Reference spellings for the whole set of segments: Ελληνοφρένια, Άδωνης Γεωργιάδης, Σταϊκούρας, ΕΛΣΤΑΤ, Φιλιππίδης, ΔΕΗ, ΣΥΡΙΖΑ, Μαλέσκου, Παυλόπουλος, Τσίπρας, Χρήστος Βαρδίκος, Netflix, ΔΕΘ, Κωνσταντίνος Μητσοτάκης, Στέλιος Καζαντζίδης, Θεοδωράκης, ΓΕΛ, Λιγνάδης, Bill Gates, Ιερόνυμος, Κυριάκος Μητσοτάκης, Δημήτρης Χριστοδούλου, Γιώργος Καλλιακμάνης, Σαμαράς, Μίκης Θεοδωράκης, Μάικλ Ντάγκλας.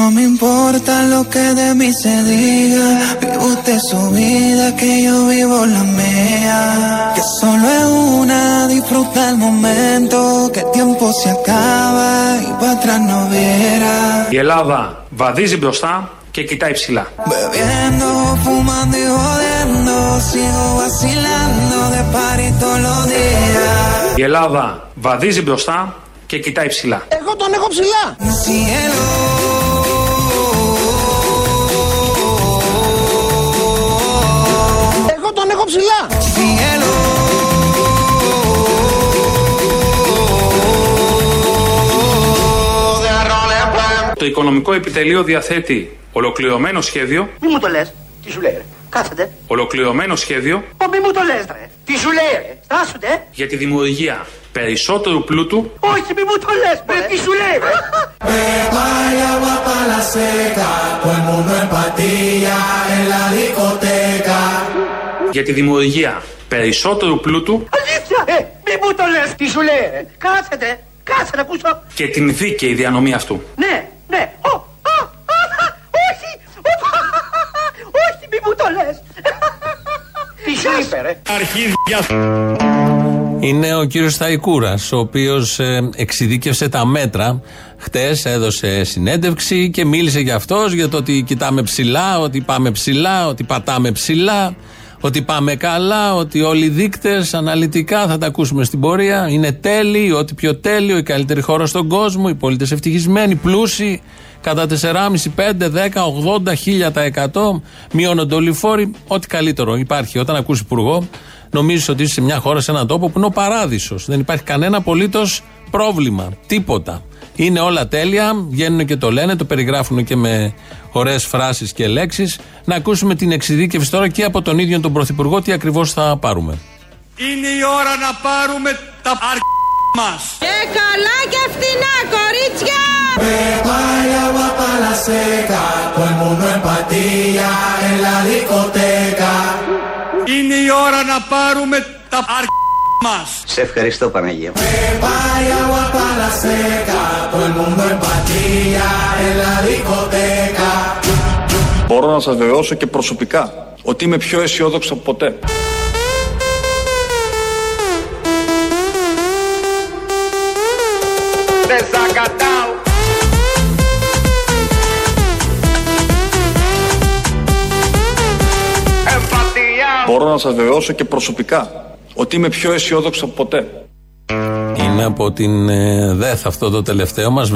no me importa lo que de mí se diga. Vive usted su vida, que yo vivo la mía. Que solo es una, disfruta el momento. Que el tiempo se acaba y para atrás no viera. Η Ελλάδα βαδίζει μπροστά και κοιτάει ψηλά. Η Ελλάδα βαδίζει μπροστά και κοιτάει ψηλά. Εγώ τον έχω ψηλά. Εγώ τον έχω ψηλά. Το οικονομικό επιτελείο διαθέτει ολοκληρωμένο σχέδιο. Μη μου το λες. Τι σου λέει, ρε. Κάθετε. Ολοκληρωμένο σχέδιο. Ω, μη μου το λες, ρε. Τι σου λέει, ρε. Στάσουνε. Για τη δημιουργία περισσότερου πλούτου. Όχι, μη μου το λες, ρε. Τι σου λέει, ρε. Για τη δημιουργία περισσότερου πλούτου. Αλήθεια, ρε. Μη μου το λες. Τι σου λέει, ρε. Κάθετε. Κάτσε να ακούσω. Και την δίκαιη διανομή αυτού. Ναι, ναι. Όχι, μη μου το λες. Τι σου είπε, ρε. Είναι ο κύριος Σταϊκούρας, ο οποίος εξειδίκευσε τα μέτρα. Χτες έδωσε συνέντευξη και μίλησε για αυτός, για το ότι κοιτάμε ψηλά, ότι πάμε ψηλά, ότι πατάμε ψηλά, ότι πάμε καλά, ότι όλοι οι δείκτες αναλυτικά θα τα ακούσουμε στην πορεία. Είναι τέλειοι, ό,τι πιο τέλειο, η καλύτερη χώρα στον κόσμο, οι πολίτες ευτυχισμένοι, πλούσιοι, κατά 4,5, 5, 10, 80, 1000%, μειώνονται όλοι οι φόροι, ό,τι καλύτερο υπάρχει. Όταν ακούσει υπουργό, νομίζεις ότι είσαι σε μια χώρα, σε έναν τόπο που είναι ο παράδεισος. Δεν υπάρχει κανένα απολύτως πρόβλημα, τίποτα. Είναι όλα τέλεια, βγαίνουν και το λένε, το περιγράφουν και με ωραίες φράσεις και λέξεις. Να ακούσουμε την εξειδίκευση τώρα και από τον ίδιο τον Πρωθυπουργό τι ακριβώς θα πάρουμε. Είναι η ώρα να πάρουμε τα μας. Και καλά και φτηνά, κορίτσια! Είναι η ώρα να πάρουμε τα μας. Σε ευχαριστώ, Παναγία. Μπορώ να σας βεβαιώσω και προσωπικά ότι είμαι πιο αισιόδοξο από ποτέ. Μπορώ να σας βεβαιώσω και προσωπικά ότι είμαι πιο αισιόδοξο από ποτέ. Είναι από την ΔΕΘ αυτό το τελευταίο. Μας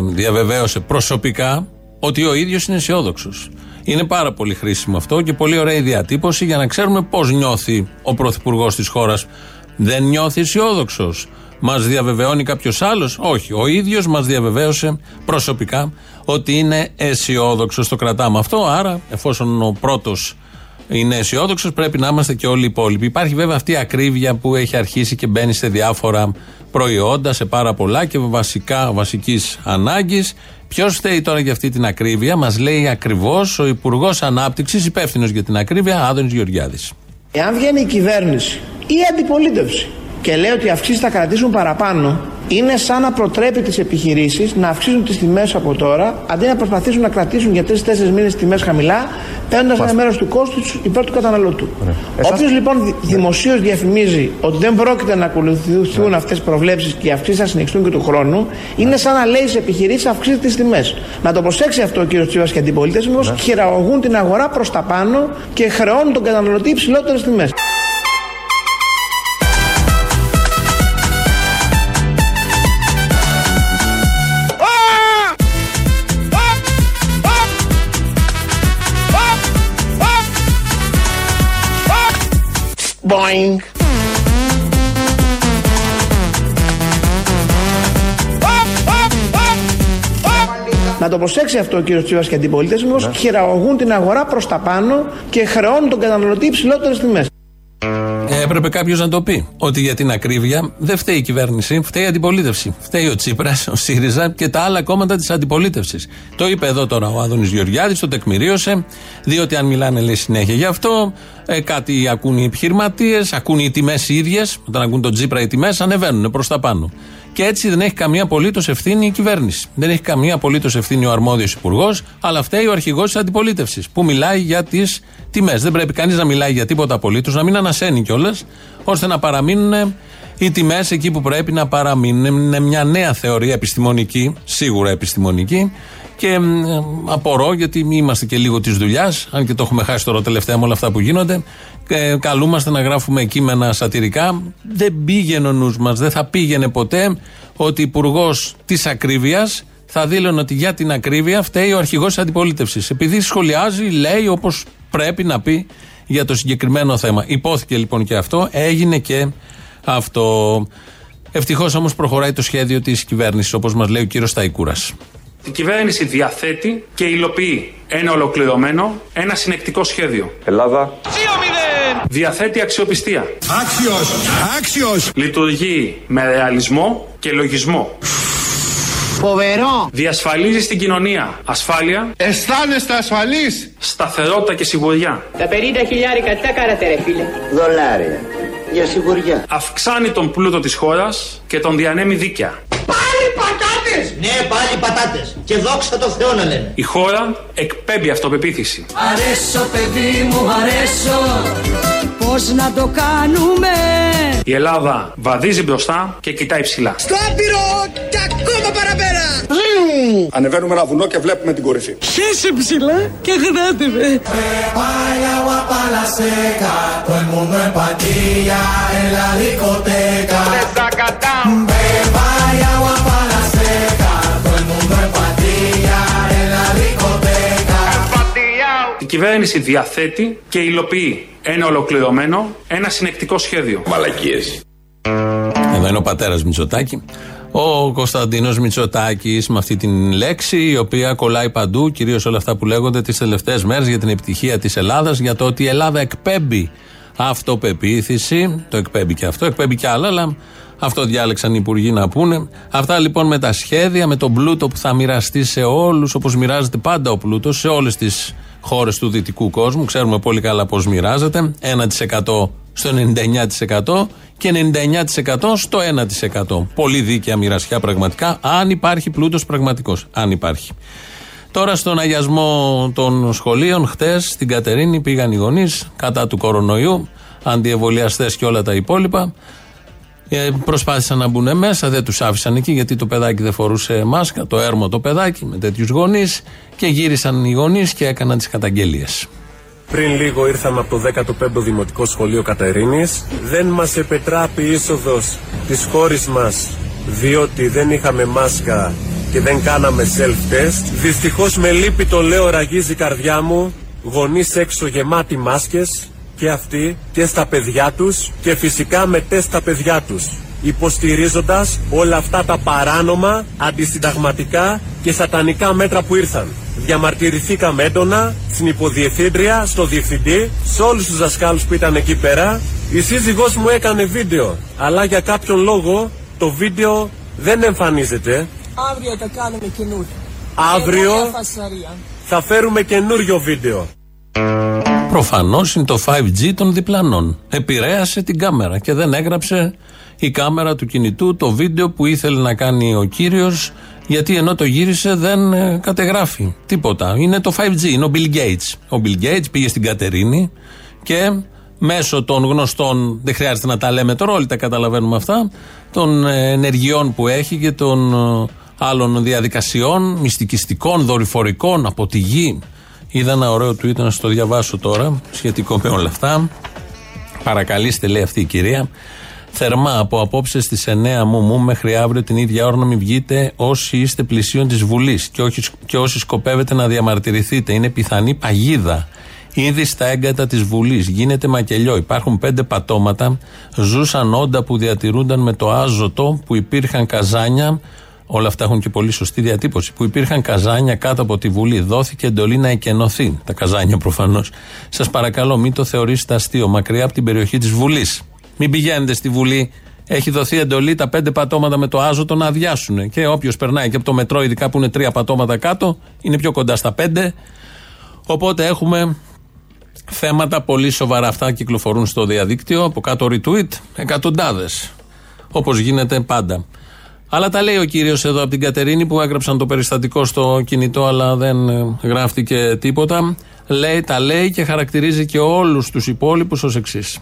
διαβεβαίωσε προσωπικά ότι ο ίδιος είναι αισιόδοξος. Είναι πάρα πολύ χρήσιμο αυτό και πολύ ωραία η διατύπωση για να ξέρουμε πώς νιώθει ο πρωθυπουργός της χώρας. Δεν νιώθει αισιόδοξος. Μας διαβεβαιώνει κάποιος άλλος? Όχι. Ο ίδιος μας διαβεβαίωσε προσωπικά ότι είναι αισιόδοξος. Το κρατάμε αυτό. Άρα, εφόσον ο πρώτος είναι αισιόδοξος, πρέπει να είμαστε και όλοι οι υπόλοιποι. Υπάρχει βέβαια αυτή η ακρίβεια που έχει αρχίσει και μπαίνει σε διάφορα προϊόντα, σε πάρα πολλά και βασικής ανάγκης. Ποιος φταίει τώρα για αυτή την ακρίβεια? Μας λέει ακριβώς ο Υπουργός Ανάπτυξης, υπεύθυνος για την ακρίβεια, Άδωνης Γεωργιάδης. Εάν βγαίνει η κυβέρνηση ή η αντιπολίτευση και λέει ότι οι αυξήσεις θα κρατήσουν παραπάνω, είναι σαν να προτρέπει τις επιχειρήσεις να αυξήσουν τις τιμές από τώρα, αντί να προσπαθήσουν να κρατήσουν για 3-4 μήνες τιμές χαμηλά, παίρνοντας ένα μέρος του κόστους υπέρ του καταναλωτού. Όποιος λοιπόν δημοσίως διαφημίζει ότι δεν πρόκειται να ακολουθηθούν αυτές τις προβλέψεις και οι αυξήσεις να συνεχιστούν και του χρόνου, είναι σαν να λέει στις επιχειρήσεις αυξήστε τις τιμές. Να το προσέξει αυτό ο κύριος Τσίπρας και αντιπολίτες, μήπως χειραγωγούν την αγορά προς τα πάνω και χρεώνουν τον καταναλωτή υψηλότερες τιμές. Boing. Να το προσέξει αυτό ο κύριος Τσίπρας και αντιπολίτες, μήπως χειραγωγούν την αγορά προς τα πάνω και χρεώνουν τον καταναλωτή υψηλότερες τιμές. Έπρεπε κάποιος να το πει ότι για την ακρίβεια δεν φταίει η κυβέρνηση, φταίει η αντιπολίτευση. Φταίει ο Τσίπρας, ο ΣΥΡΙΖΑ και τα άλλα κόμματα της αντιπολίτευσης. Το είπε εδώ τώρα ο Άδωνης Γεωργιάδης, το τεκμηρίωσε, διότι αν μιλάνε λέει συνέχεια γι' αυτό, κάτι ακούν οι επιχειρηματίες, ακούν οι τιμές οι ίδιες. Όταν ακούν τον Τσίπρα οι τιμές ανεβαίνουν προς τα πάνω. Και έτσι δεν έχει καμία απολύτως ευθύνη η κυβέρνηση. Δεν έχει καμία απολύτως ευθύνη ο αρμόδιος υπουργός, αλλά φταίει ο αρχηγός της αντιπολίτευσης που μιλάει για τις τιμές. Δεν πρέπει κανείς να μιλάει για τίποτα απολύτως, να μην ανασένει κιόλας, ώστε να παραμείνουν οι τιμές εκεί που πρέπει να παραμείνουν. Είναι μια νέα θεωρία επιστημονική, σίγουρα επιστημονική. Και απορώ, γιατί είμαστε και λίγο της δουλειάς, αν και το έχουμε χάσει τώρα τελευταία με όλα αυτά που γίνονται. Καλούμαστε να γράφουμε κείμενα σατυρικά. Δεν πήγαινε ο νους μας, δεν θα πήγαινε ποτέ ότι υπουργός της ακρίβειας θα δήλωνε ότι για την ακρίβεια φταίει ο αρχηγός της αντιπολίτευσης. Επειδή σχολιάζει, λέει όπως πρέπει να πει για το συγκεκριμένο θέμα. Υπόθηκε λοιπόν και αυτό, έγινε και αυτό. Ευτυχώς όμως προχωράει το σχέδιο της κυβέρνησης, όπως μας λέει ο κύριος Σταϊκούρας. Η κυβέρνηση διαθέτει και υλοποιεί ένα ολοκληρωμένο, ένα συνεκτικό σχέδιο. Ελλάδα 2-0! Διαθέτει αξιοπιστία. Άξιος! Άξιος! Λειτουργεί με ρεαλισμό και λογισμό. Φοβερό! Διασφαλίζει στην κοινωνία ασφάλεια. Αισθάνεστε ασφαλείς! Σταθερότητα και σιγουριά. Τα 50.000 τι κάρατε ρε φίλε. Δολάρια. Για σιγουριά. Αυξάνει τον πλούτο της χώρας και τον διανέμει δίκαια. Ναι, πάλι πατάτες. Και δόξα τω Θεώ να λένε. Η χώρα εκπέμπει αυτοπεποίθηση. Αρέσω, παιδί μου, αρέσω. Πώς να το κάνουμε. Η Ελλάδα βαδίζει μπροστά και κοιτάει ψηλά. Στο άπειρο και ακόμα παραπέρα. Ανεβαίνουμε ένα βουνό και βλέπουμε την κορυφή. Χέσε ψηλά και γράτε με. Η κυβέρνηση διαθέτει και υλοποιεί ένα ολοκληρωμένο, ένα συνεκτικό σχέδιο. Μαλακίες. Εδώ είναι ο πατέρας Μητσοτάκη. Ο Κωνσταντίνος Μητσοτάκης, με αυτή την λέξη, η οποία κολλάει παντού, κυρίως όλα αυτά που λέγονται τις τελευταίες μέρες για την επιτυχία της Ελλάδας, για το ότι η Ελλάδα εκπέμπει αυτοπεποίθηση. Το εκπέμπει και αυτό, εκπέμπει και άλλα, αλλά αυτό διάλεξαν οι υπουργοί να πούνε. Αυτά λοιπόν με τα σχέδια, με τον πλούτο που θα μοιραστεί σε όλους, όπως μοιράζεται πάντα ο πλούτος σε όλες τις χώρες του δυτικού κόσμου, ξέρουμε πολύ καλά πώς μοιράζεται. 1% στο 99% και 99% στο 1%. Πολύ δίκαια μοιρασιά πραγματικά, αν υπάρχει πλούτος πραγματικός. Αν υπάρχει. Τώρα στον αγιασμό των σχολείων, χτες στην Κατερίνη πήγαν οι γονείς κατά του κορονοϊού, αντιεμβολιαστές και όλα τα υπόλοιπα. Προσπάθησαν να μπουν μέσα, δεν τους άφησαν εκεί γιατί το παιδάκι δεν φορούσε μάσκα, το έρμο το παιδάκι με τέτοιους γονείς, και γύρισαν οι γονείς και έκαναν τις καταγγελίες. Πριν λίγο ήρθαμε από το 15ο Δημοτικό Σχολείο Κατερίνης. Δεν μας επετράπη η είσοδος της χώρης μας διότι δεν είχαμε μάσκα και δεν κάναμε self-test. Δυστυχώς με λύπη το λέω, ραγίζει η καρδιά μου, γονείς έξω γεμάτοι μάσκες. Και αυτοί και στα παιδιά τους και φυσικά με τεστ στα παιδιά τους, υποστηρίζοντας όλα αυτά τα παράνομα, αντισυνταγματικά και σατανικά μέτρα που ήρθαν. Διαμαρτυρηθήκαμε έντονα στην υποδιευθύντρια, στο διευθυντή, σε όλους τους δασκάλους που ήταν εκεί πέρα. Η σύζυγός μου έκανε βίντεο, αλλά για κάποιον λόγο το βίντεο δεν εμφανίζεται. Αύριο θα κάνουμε καινούριο. Αύριο θα φέρουμε καινούριο βίντεο. Προφανώς είναι το 5G των διπλανών. Επηρέασε την κάμερα και δεν έγραψε η κάμερα του κινητού το βίντεο που ήθελε να κάνει ο κύριος, γιατί ενώ το γύρισε δεν κατεγράφει τίποτα. Είναι το 5G, είναι ο Bill Gates. Ο Bill Gates πήγε στην Κατερίνη και μέσω των γνωστών, δεν χρειάζεται να τα λέμε τώρα, όλοι τα καταλαβαίνουμε αυτά, των ενεργειών που έχει και των άλλων διαδικασιών, μυστικιστικών, δορυφορικών, από τη γη. Είδα ένα ωραίο tweet, να σας το διαβάσω τώρα, σχετικό με όλα αυτά. Παρακαλείστε, λέει αυτή η κυρία, θερμά από απόψε στις 9 μου μέχρι αύριο την ίδια ώρα να μην βγείτε όσοι είστε πλησίον της Βουλής και όσοι σκοπεύετε να διαμαρτυρηθείτε. Είναι πιθανή παγίδα. Ήδη στα έγκατα της Βουλής γίνεται μακελιό. Υπάρχουν 5 πατώματα. Ζούσαν όντα που διατηρούνταν με το άζωτο, που υπήρχαν καζάνια. Όλα αυτά έχουν και πολύ σωστή διατύπωση. Που υπήρχαν καζάνια κάτω από τη Βουλή. Δόθηκε εντολή να εκενωθεί. Τα καζάνια προφανώς. Σας παρακαλώ, μην το θεωρήσετε αστείο. Μακριά από την περιοχή της Βουλής. Μην πηγαίνετε στη Βουλή. Έχει δοθεί εντολή τα 5 πατώματα με το άζωτο να αδειάσουν. Και όποιος περνάει και από το μετρό, ειδικά που είναι 3 πατώματα κάτω, είναι πιο κοντά στα 5. Οπότε έχουμε θέματα πολύ σοβαρά. Αυτά κυκλοφορούν στο διαδίκτυο. Από κάτω retweet εκατοντάδες. Όπως γίνεται πάντα. Αλλά τα λέει ο κύριος εδώ από την Κατερίνη που έγραψαν το περιστατικό στο κινητό, αλλά δεν γράφτηκε τίποτα. Τα λέει και χαρακτηρίζει και όλους τους υπόλοιπους ως εξής.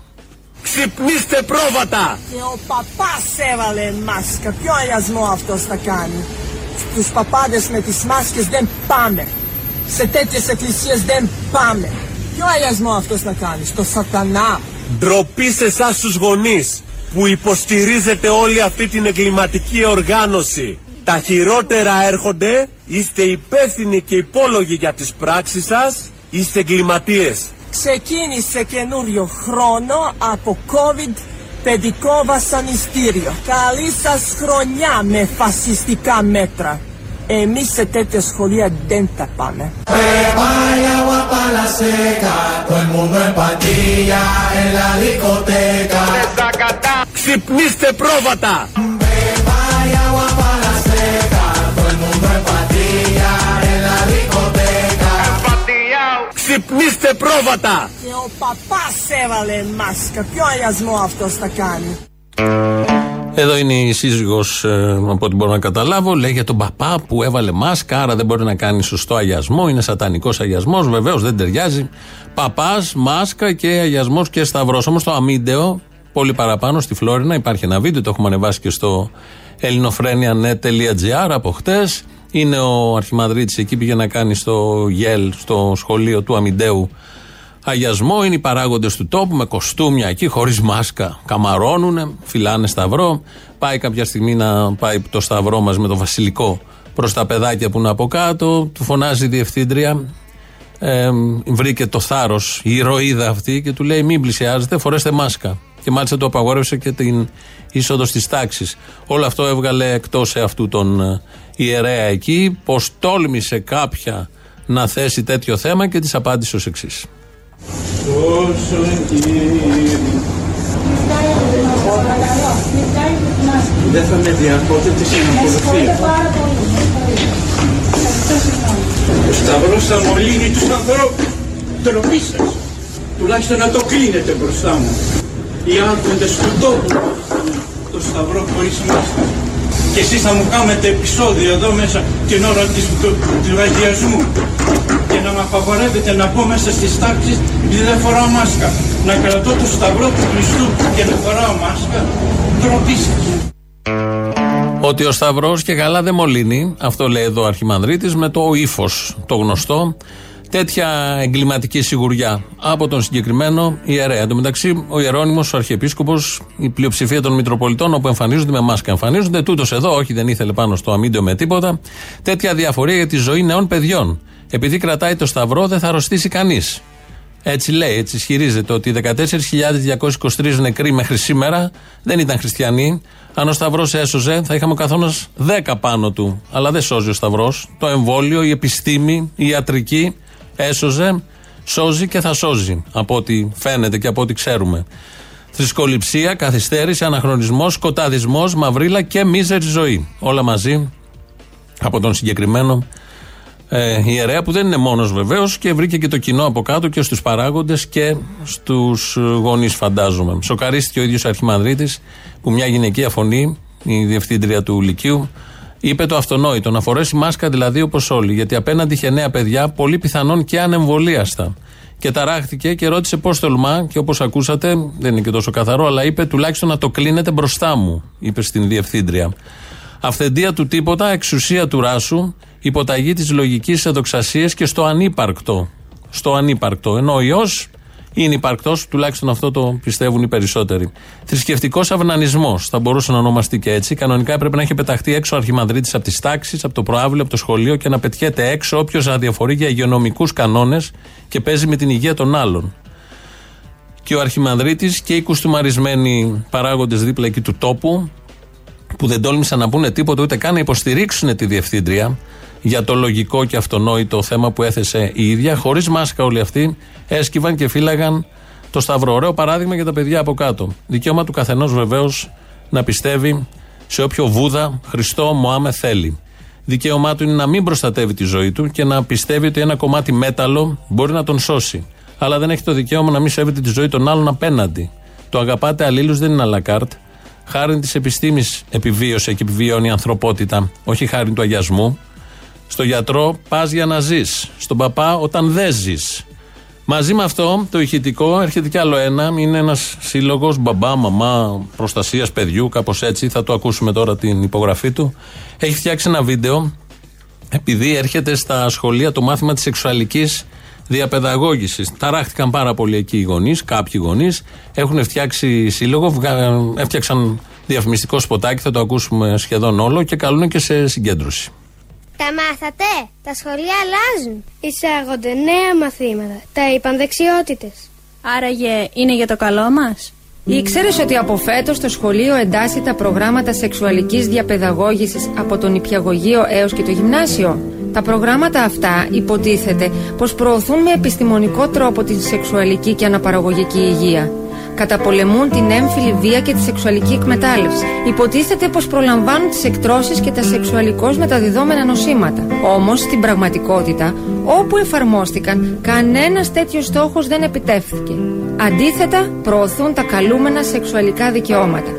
Ξυπνήστε πρόβατα! Και ο παπάς έβαλε μάσκα. Ποιο αγιασμό αυτός θα κάνει? Στους παπάδες με τις μάσκες δεν πάμε. Σε τέτοιες εκκλησίες δεν πάμε. Ποιο αγιασμό αυτός θα κάνει? Στο σατανά. Ντροπή σε εσάς τους γονείς που υποστηρίζετε όλη αυτή την εγκληματική οργάνωση. Τα χειρότερα έρχονται, είστε υπεύθυνοι και υπόλογοι για τις πράξεις σας, είστε εγκληματίες. Ξεκίνησε καινούριο χρόνο από COVID παιδικό βασανιστήριο. Καλή σας χρονιά με φασιστικά μέτρα. Εμείς σε τέτοια σχολεία δεν τα πάμε. Ξυπνήστε πρόβατα! Ξυπνήστε πρόβατα! Και ο παπάς έβαλε μάσκα. Ποιο αγιασμό αυτός θα κάνει? Εδώ είναι η σύζυγος, από ό,τι μπορώ να καταλάβω, λέει για τον παπά που έβαλε μάσκα, άρα δεν μπορεί να κάνει σωστό αγιασμό, είναι σατανικός αγιασμός, βεβαίως δεν ταιριάζει. Παπάς, μάσκα και αγιασμός και σταυρός. Όμως το αμύντεο, πολύ παραπάνω στη Φλόρινα, υπάρχει ένα βίντεο, το έχουμε ανεβάσει και στο ελληνοφρένια.net.gr από χτες. Είναι ο Αρχιμανδρίτης εκεί, πήγε να κάνει στο ΓΕΛ, στο σχολείο του αμυντέου αγιασμό. Είναι οι παράγοντες του τόπου με κοστούμια εκεί, χωρίς μάσκα. Καμαρώνουνε, φυλάνε σταυρό. Πάει κάποια στιγμή να πάει το σταυρό μας με το βασιλικό προς τα παιδάκια που είναι από κάτω. Του φωνάζει η διευθύντρια. Βρήκε το θάρρος, η ηρωίδα αυτή, και του λέει: μην πλησιάζετε, φορέστε μάσκα. Και μάλιστα του απαγόρευσε και την είσοδο στις τάξεις. Όλο αυτό έβγαλε εκτός αυτού τον ιερέα εκεί. Πως τόλμησε κάποια να θέσει τέτοιο θέμα και της απάντησε ως εξής. Δεν θα με διακόπτετε στην ακολουθία. Ο σταυρός θα μολύνει τους ανθρώπους. Τροπή σας. Τουλάχιστον να το κλείνετε μπροστά μου. Οι άρχοντες του τόπου το σταυρό χωρίς μάσκα. Και εσείς θα μου κάνετε επεισόδιο εδώ μέσα την ώρα του αγιασμού. Και να με απαγορεύετε να μπω μέσα στις τάξεις επειδή δεν φοράω μάσκα. Να κρατώ το σταυρό του Χριστού και να φοράω μάσκα. Τροπή σας. Ότι ο σταυρός και καλά δεν μολύνει, αυτό λέει εδώ ο Αρχιμανδρίτης με το ύφος το γνωστό. Τέτοια εγκληματική σιγουριά από τον συγκεκριμένο ιερέα. Εν τω μεταξύ, ο Ιερόνυμος, ο Αρχιεπίσκοπος, η πλειοψηφία των Μητροπολιτών, όπου εμφανίζονται με μάσκα, εμφανίζονται. Τούτος εδώ, όχι, δεν ήθελε πάνω στο αμύντεο με τίποτα. Τέτοια διαφορία για τη ζωή νεών παιδιών. Επειδή κρατάει το σταυρό, δεν θα αρρωστήσει κανείς. Έτσι λέει, έτσι ισχυρίζεται, ότι 14.223 νεκροί μέχρι σήμερα δεν ήταν χριστιανοί. Αν ο σταυρός έσωζε, θα είχαμε ο καθένας 10 πάνω του. Αλλά δεν σώζει ο σταυρός. Το εμβόλιο, η επιστήμη, η ιατρική. Έσωζε, σώζει και θα σώζει, από ό,τι φαίνεται και από ό,τι ξέρουμε. Θρησκοληψία, καθυστέρηση, αναχρονισμός, σκοταδισμός, μαυρίλα και μίζερη ζωή. Όλα μαζί από τον συγκεκριμένο ιερέα, που δεν είναι μόνος βεβαίως, και βρήκε και το κοινό από κάτω και στους παράγοντες και στους γονείς, φαντάζομαι. Σοκαρίστηκε ο ίδιος ο Αρχιμανδρίτης που μια γυναικεία φωνή, η διευθύντρια του Λυκείου, είπε το αυτονόητο, να φορέσει μάσκα δηλαδή όπως όλοι, γιατί απέναντι είχε νέα παιδιά, πολύ πιθανόν και ανεμβολίαστα. Και ταράχτηκε και ρώτησε πώς τολμά, και όπως ακούσατε, δεν είναι και τόσο καθαρό, αλλά είπε τουλάχιστον να το κλείνετε μπροστά μου, είπε στην διευθύντρια. Αυθεντία του τίποτα, εξουσία του ράσου, υποταγή της λογικής σε δοξασίες και στο ανύπαρκτο. Στο ανύπαρκτο, ενώ ο ιός είναι υπαρκτός, τουλάχιστον αυτό το πιστεύουν οι περισσότεροι. Θρησκευτικός αυνανισμός θα μπορούσε να ονομαστεί και έτσι. Κανονικά έπρεπε να έχει πεταχτεί έξω ο Αρχιμανδρίτης από τις τάξεις, από το προάβλιο, από το σχολείο, και να πετιέται έξω όποιος αδιαφορεί για υγειονομικούς κανόνες και παίζει με την υγεία των άλλων. Και ο Αρχιμανδρίτης και οι κουστούμαρισμένοι παράγοντες δίπλα εκεί του τόπου, που δεν τόλμησαν να πούνε τίποτα ούτε καν να υποστηρίξουν τη διευθύντρια για το λογικό και αυτονόητο θέμα που έθεσε η ίδια. Χωρίς μάσκα όλοι αυτοί έσκυβαν και φύλαγαν το σταυρό. Ωραίο παράδειγμα για τα παιδιά από κάτω. Δικαίωμα του καθενός βεβαίως να πιστεύει σε όποιο Βούδα, Χριστό, Μωάμε θέλει. Δικαίωμά του είναι να μην προστατεύει τη ζωή του και να πιστεύει ότι ένα κομμάτι μέταλλο μπορεί να τον σώσει. Αλλά δεν έχει το δικαίωμα να μην σέβεται τη ζωή των άλλων απέναντι. Το αγαπάτε αλλήλους δεν είναι à la carte. Χάρη της επιστήμης επιβίωσε και επιβιώνει η ανθρωπότητα, όχι χάρη του αγιασμού. Στο γιατρό πας για να ζεις. Στον παπά όταν δεν ζεις. Μαζί με αυτό το ηχητικό έρχεται κι άλλο ένα. Είναι ένας σύλλογος μπαμπά, μαμά, προστασίας παιδιού, κάπως έτσι. Θα το ακούσουμε τώρα την υπογραφή του. Έχει φτιάξει ένα βίντεο επειδή έρχεται στα σχολεία το μάθημα της σεξουαλικής διαπαιδαγώγησης. Ταράχτηκαν πάρα πολύ εκεί οι γονείς, κάποιοι γονείς. Έχουν φτιάξει σύλλογο, έφτιαξαν διαφημιστικό σποτάκι, θα το ακούσουμε σχεδόν όλο και καλούν και σε συγκέντρωση. Τα μάθατε, τα σχολεία αλλάζουν. Εισάγονται νέα μαθήματα, τα είπαν δεξιότητες. Άραγε είναι για το καλό μας. Ήξερες ότι από φέτος το σχολείο εντάσσει τα προγράμματα σεξουαλικής διαπαιδαγώγησης από τον νηπιαγωγείο έως και το γυμνάσιο? Τα προγράμματα αυτά υποτίθεται πως προωθούν με επιστημονικό τρόπο την σεξουαλική και αναπαραγωγική υγεία. Καταπολεμούν την έμφυλη βία και τη σεξουαλική εκμετάλλευση. Υποτίθεται πως προλαμβάνουν τις εκτρώσεις και τα σεξουαλικώς μεταδιδόμενα νοσήματα. Όμως στην πραγματικότητα, όπου εφαρμόστηκαν, κανένας τέτοιος στόχος δεν επιτεύχθηκε. Αντίθετα, προωθούν τα καλούμενα σεξουαλικά δικαιώματα.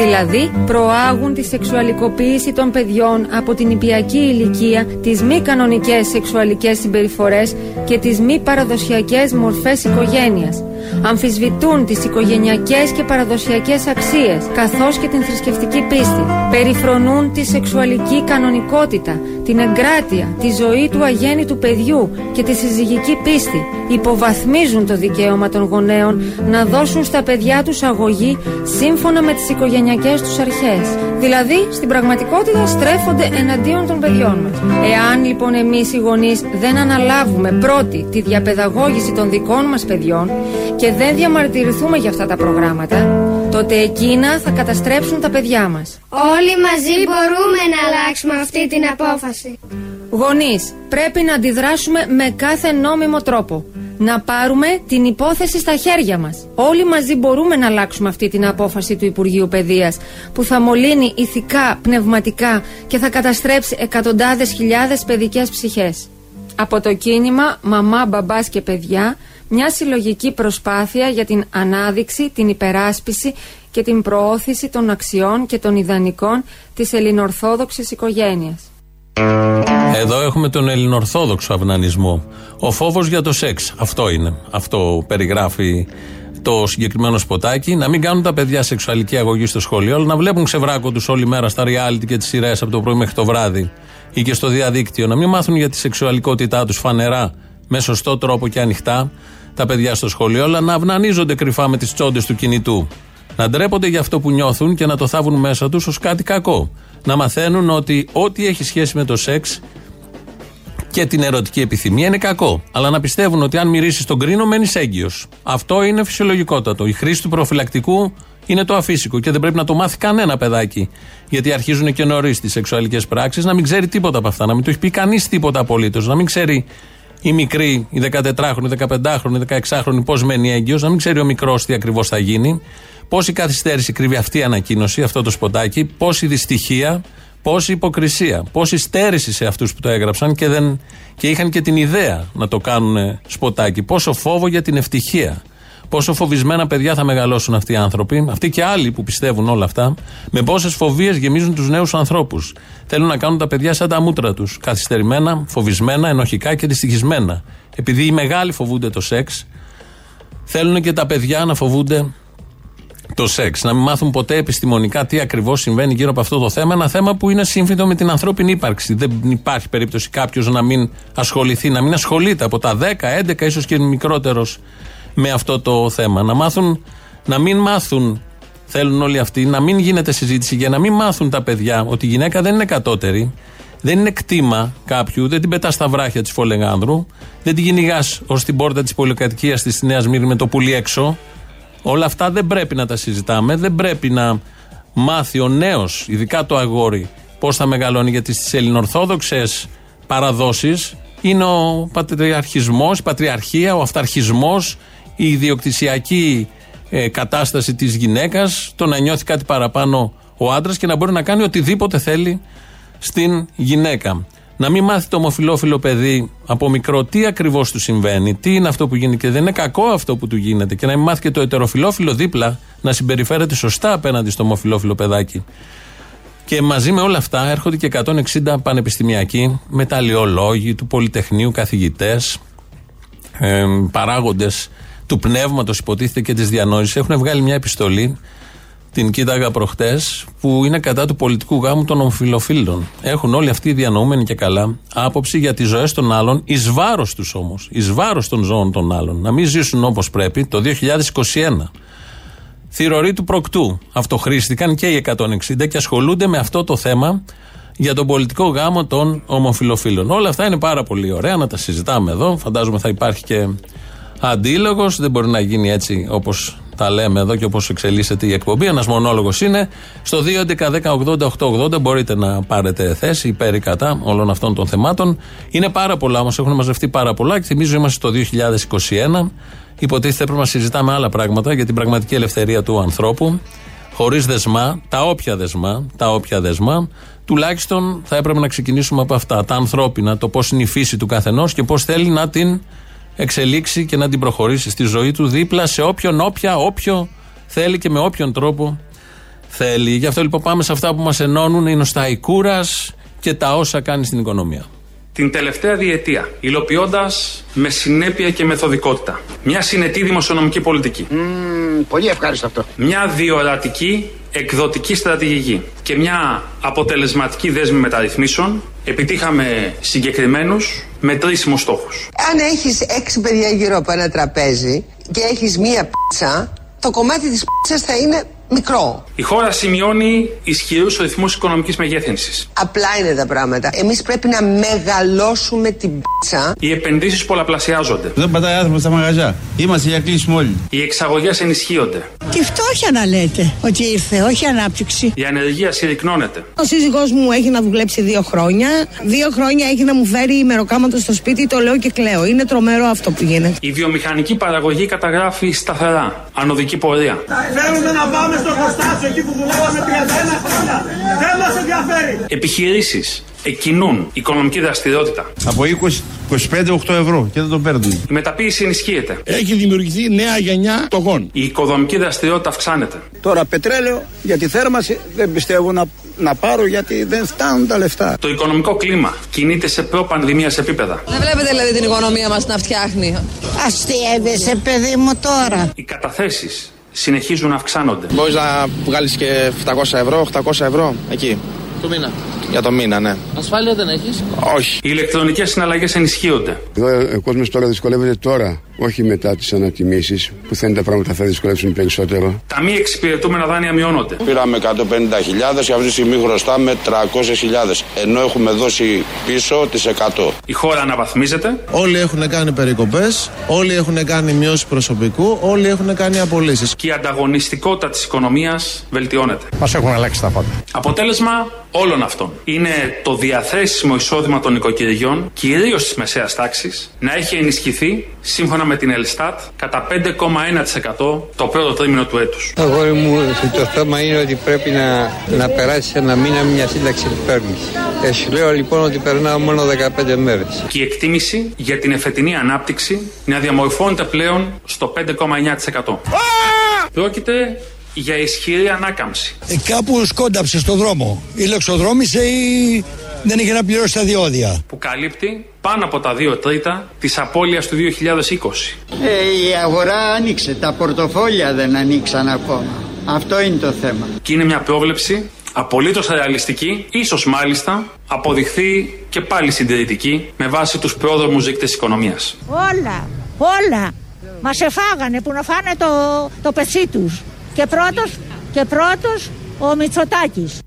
Δηλαδή, προάγουν τη σεξουαλικοποίηση των παιδιών από την νηπιακή ηλικία, τις μη κανονικές σεξουαλικές συμπεριφορές και τις μη παραδοσιακές μορφές οικογένειας. Αμφισβητούν τις οικογενειακές και παραδοσιακές αξίες, καθώς και την θρησκευτική πίστη. Περιφρονούν τη σεξουαλική κανονικότητα, την εγκράτεια, τη ζωή του αγέννητου παιδιού και τη συζυγική πίστη. Υποβαθμίζουν το δικαίωμα των γονέων να δώσουν στα παιδιά τους αγωγή σύμφωνα με τις οικογενειακές τους αρχές. Δηλαδή, στην πραγματικότητα στρέφονται εναντίον των παιδιών μας. Εάν λοιπόν εμείς οι γονείς δεν αναλάβουμε πρώτοι τη διαπαιδαγώγηση των δικών μας παιδιών και δεν διαμαρτυρηθούμε για αυτά τα προγράμματα, τότε εκείνα θα καταστρέψουν τα παιδιά μας. Όλοι μαζί μπορούμε να αλλάξουμε αυτή την απόφαση. Γονείς, πρέπει να αντιδράσουμε με κάθε νόμιμο τρόπο. Να πάρουμε την υπόθεση στα χέρια μας. Όλοι μαζί μπορούμε να αλλάξουμε αυτή την απόφαση του Υπουργείου Παιδείας, που θα μολύνει ηθικά, πνευματικά και θα καταστρέψει εκατοντάδες χιλιάδες παιδικές ψυχές. Από το κίνημα «Μαμά, μπαμπάς και παιδιά», μια συλλογική προσπάθεια για την ανάδειξη, την υπεράσπιση και την προώθηση των αξιών και των ιδανικών της ελληνορθόδοξης οικογένειας. Εδώ έχουμε τον ελληνορθόδοξο αυνανισμό. Ο φόβος για το σεξ. Αυτό είναι. Αυτό περιγράφει το συγκεκριμένο σποτάκι. Να μην κάνουν τα παιδιά σεξουαλική αγωγή στο σχολείο, αλλά να βλέπουν ξεβράκο τους όλη μέρα στα reality και τις σειρές από το πρωί μέχρι το βράδυ ή και στο διαδίκτυο. Να μην μάθουν για τη σεξουαλικότητά τους φανερά, με σωστό τρόπο και ανοιχτά τα παιδιά στο σχολείο, αλλά να αυνανίζονται κρυφά με τις τσόντες του κινητού. Να ντρέπονται για αυτό που νιώθουν και να το θάβουν μέσα τους ως κάτι κακό. Να μαθαίνουν ότι ό,τι έχει σχέση με το σεξ και την ερωτική επιθυμία είναι κακό. Αλλά να πιστεύουν ότι αν μυρίσεις τον κρίνο, μένεις έγκυος. Αυτό είναι φυσιολογικότατο. Η χρήση του προφυλακτικού είναι το αφύσικο και δεν πρέπει να το μάθει κανένα παιδάκι. Γιατί αρχίζουν και νωρίς τις σεξουαλικές πράξεις, να μην ξέρει τίποτα από αυτά, να μην του έχει πει κανείς τίποτα απολύτως, να μην ξέρει η μικρή, η 14χρονη, η 15χρονη, η 16χρονη πώς μένει έγκυος, να μην ξέρει ο μικρός τι ακριβώς θα γίνει. Πόση καθυστέρηση κρύβει αυτή η ανακοίνωση, αυτό το σποτάκι, πόση δυστυχία, πόση υποκρισία, πόση στέρηση σε αυτούς που το έγραψαν και είχαν και την ιδέα να το κάνουν σποτάκι, πόσο φόβο για την ευτυχία, πόσο φοβισμένα παιδιά θα μεγαλώσουν αυτοί οι άνθρωποι, αυτοί και άλλοι που πιστεύουν όλα αυτά, με πόσες φοβίες γεμίζουν τους νέους ανθρώπους. Θέλουν να κάνουν τα παιδιά σαν τα μούτρα τους, καθυστερημένα, φοβισμένα, ενοχικά και δυστυχισμένα. Επειδή οι μεγάλοι φοβούνται το σεξ, θέλουν και τα παιδιά να φοβούνται το σεξ, να μην μάθουν ποτέ επιστημονικά τι ακριβώς συμβαίνει γύρω από αυτό το θέμα. Ένα θέμα που είναι σύμφυτο με την ανθρώπινη ύπαρξη. Δεν υπάρχει περίπτωση κάποιος να μην ασχοληθεί, να μην ασχολείται από τα 10, 11, ίσως και μικρότερος με αυτό το θέμα. Να μάθουν, να μην μάθουν, θέλουν όλοι αυτοί, να μην γίνεται συζήτηση για να μην μάθουν τα παιδιά ότι η γυναίκα δεν είναι κατώτερη, δεν είναι κτήμα κάποιου, δεν την πετάς στα βράχια της Φολεγάνδρου, δεν την κυνηγάς ως την πόρτα της πολυκατοικίας της Νέας Μύρνης με το πουλί έξω. Όλα αυτά δεν πρέπει να τα συζητάμε, δεν πρέπει να μάθει ο νέος, ειδικά το αγόρι, πώς θα μεγαλώνει, γιατί στις ελληνορθόδοξες παραδόσεις είναι ο πατριαρχισμός, η πατριαρχία, ο αυταρχισμός, η ιδιοκτησιακή κατάσταση της γυναίκας, το να νιώθει κάτι παραπάνω ο άντρας και να μπορεί να κάνει οτιδήποτε θέλει στην γυναίκα. να μην μάθει το ομοφυλόφιλο παιδί από μικρό τι ακριβώς του συμβαίνει, τι είναι αυτό που γίνεται και δεν είναι κακό αυτό που του γίνεται, και να μην μάθει και το ετεροφυλόφιλο δίπλα να συμπεριφέρεται σωστά απέναντι στο ομοφυλόφιλο παιδάκι. Και μαζί με όλα αυτά έρχονται και 160 πανεπιστημιακοί, μεταλλιολόγοι του Πολυτεχνείου, καθηγητές, παράγοντες του πνεύματος υποτίθεται και της διανόησης. Έχουν βγάλει μια επιστολή, την κοίταγα προχτές, που είναι κατά του πολιτικού γάμου των ομοφυλοφίλων. Έχουν όλοι αυτοί οι διανοούμενοι και καλά άποψη για τις ζωές των άλλων, εις βάρος τους όμως, εις βάρος των ζώων των άλλων. Να μην ζήσουν όπως πρέπει το 2021. Θηρορεί του προκτού. Αυτοχρήστηκαν και οι 160 και ασχολούνται με αυτό το θέμα για τον πολιτικό γάμο των ομοφυλοφίλων. Όλα αυτά είναι πάρα πολύ ωραία να τα συζητάμε εδώ. Φαντάζομαι θα υπάρχει και αντίλογος. Δεν μπορεί να γίνει έτσι όπως τα λέμε εδώ και όπως εξελίσσεται η εκπομπή. Ένας μονόλογος είναι. Στο 2.11.10.80.880 μπορείτε να πάρετε θέση υπέρ ή κατά όλων αυτών των θεμάτων. Είναι πάρα πολλά όμως, έχουν μαζευτεί πάρα πολλά και θυμίζω είμαστε το 2021. Υποτίθεται πρέπει να συζητάμε άλλα πράγματα για την πραγματική ελευθερία του ανθρώπου, χωρίς δεσμά, τα όποια δεσμά, τουλάχιστον θα έπρεπε να ξεκινήσουμε από αυτά, τα ανθρώπινα, το πώς είναι η φύση του καθενός και πώς θέλει να την εξελίξει και να την προχωρήσει στη ζωή του δίπλα σε όποιο θέλει και με όποιον τρόπο θέλει. Γι' αυτό λοιπόν πάμε σε αυτά που μας ενώνουν, είναι ο Σταϊκούρας και τα όσα κάνει στην οικονομία. Την τελευταία διετία, υλοποιώντας με συνέπεια και μεθοδικότητα μια συνετή δημοσιονομική πολιτική. Πολύ ευχάριστο αυτό. Μια διορατική εκδοτική στρατηγική και μια αποτελεσματική δέσμη μεταρρυθμίσεων, επιτύχαμε συγκεκριμένους μετρήσιμους στόχους. Αν έχεις 6 παιδιά γύρω από ένα τραπέζι και έχεις μία πίτσα, το κομμάτι της πίτσας θα είναι μικρό. Η χώρα σημειώνει ισχυρούς ρυθμούς οικονομικής μεγέθυνσης. Απλά είναι τα πράγματα. Εμείς πρέπει να μεγαλώσουμε την πίτσα. Οι επενδύσεις πολλαπλασιάζονται. Δεν πατάει άνθρωπο στα μαγαζιά. Είμαστε για κλείσιμο όλοι. Οι εξαγωγές ενισχύονται. Τη φτώχεια να λέτε ότι ήρθε, όχι ανάπτυξη. Η ανεργία συρρυκνώνεται. Ο σύζυγός μου έχει να δουλέψει 2 χρόνια. 2 χρόνια έχει να μου φέρει ημεροκάματο στο σπίτι, το λέω και κλαίω. Είναι τρομερό αυτό που γίνεται. Η βιομηχανική παραγωγή καταγράφει σταθερά ανωδική πορεία. Θέλουμε να πάμε στο χωστάσιο εκεί που δουλεύαμε 31 χρόνια. Δεν μας ενδιαφέρει. Επιχειρήσεις εκκινούν οικονομική δραστηριότητα. Από 20-25-8 ευρώ και δεν το παίρνουν. Η μεταποίηση ενισχύεται. Έχει δημιουργηθεί νέα γενιά τογών. Η οικοδομική δραστηριότητα αυξάνεται. Τώρα πετρέλαιο για τη θέρμανση δεν πιστεύω να πάρω γιατί δεν φτάνουν τα λεφτά. Το οικονομικό κλίμα κινείται σε προ-πανδημίας επίπεδα. Δεν βλέπετε δηλαδή την οικονομία μας να φτιάχνει. Αστείευεσαι παιδί μου τώρα. Οι καταθέσεις συνεχίζουν να αυξάνονται. Μπορείς να βγάλεις και 700 ευρώ, 800 ευρώ εκεί. Το μήνα. Για το μήνα, ναι. Ασφάλεια δεν έχεις. Όχι. Οι ηλεκτρονικές συναλλαγές ενισχύονται. Εδώ ο κόσμος τώρα δυσκολεύεται τώρα, όχι μετά τις ανατιμήσεις που φαίνεται τα πράγματα θα δυσκολεύσουν περισσότερο. Τα μη εξυπηρετούμενα δάνεια μειώνονται. Πήραμε 150.000 και αυτή τη στιγμή χρωστάμε 300.000. Ενώ έχουμε δώσει πίσω τις 100. Η χώρα αναβαθμίζεται. Όλοι έχουν κάνει περικοπές, όλοι έχουν κάνει μειώσεις προσωπικού, όλοι έχουν κάνει απολύσεις. Και η ανταγωνιστικότητα της οικονομίας βελτιώνεται. Μας έχουν αλλάξει τα πάντα. Αποτέλεσμα όλων αυτών είναι το διαθέσιμο εισόδημα των οικοκυριών, κυρίως της μεσαίας τάξης, να έχει ενισχυθεί σύμφωνα με την ΕΛΣΤΑΤ κατά 5,1% το πρώτο τρίμηνο του έτους. Αγόρι μου, το θέμα είναι ότι πρέπει να περάσει ένα μήνα μια σύνταξη που παίρνεις. Σου λέω λοιπόν ότι περνάω μόνο 15 μέρες. Και η εκτίμηση για την εφετινή ανάπτυξη να διαμορφώνεται πλέον στο 5,9%. Πρόκειται για ισχυρή ανάκαμψη. Κάπου σκόνταψε στον δρόμο. Ή λεξοδρόμησε ή δεν είχε να πληρώσει τα διόδια. Που καλύπτει πάνω από τα 2/3 της απώλειας του 2020. Η αγορά άνοιξε. Τα πορτοφόλια δεν ανοίξαν ακόμα. Αυτό είναι το θέμα. Και είναι μια πρόβλεψη απολύτως ρεαλιστική, ίσως μάλιστα αποδειχθεί και πάλι συντηρητική με βάση τους πρόδρομους δείκτες οικονομίας. Όλα. Μας εφάγανε που να φάνε το πετσί τους. Και πρώτος ο Μητσοτάκης.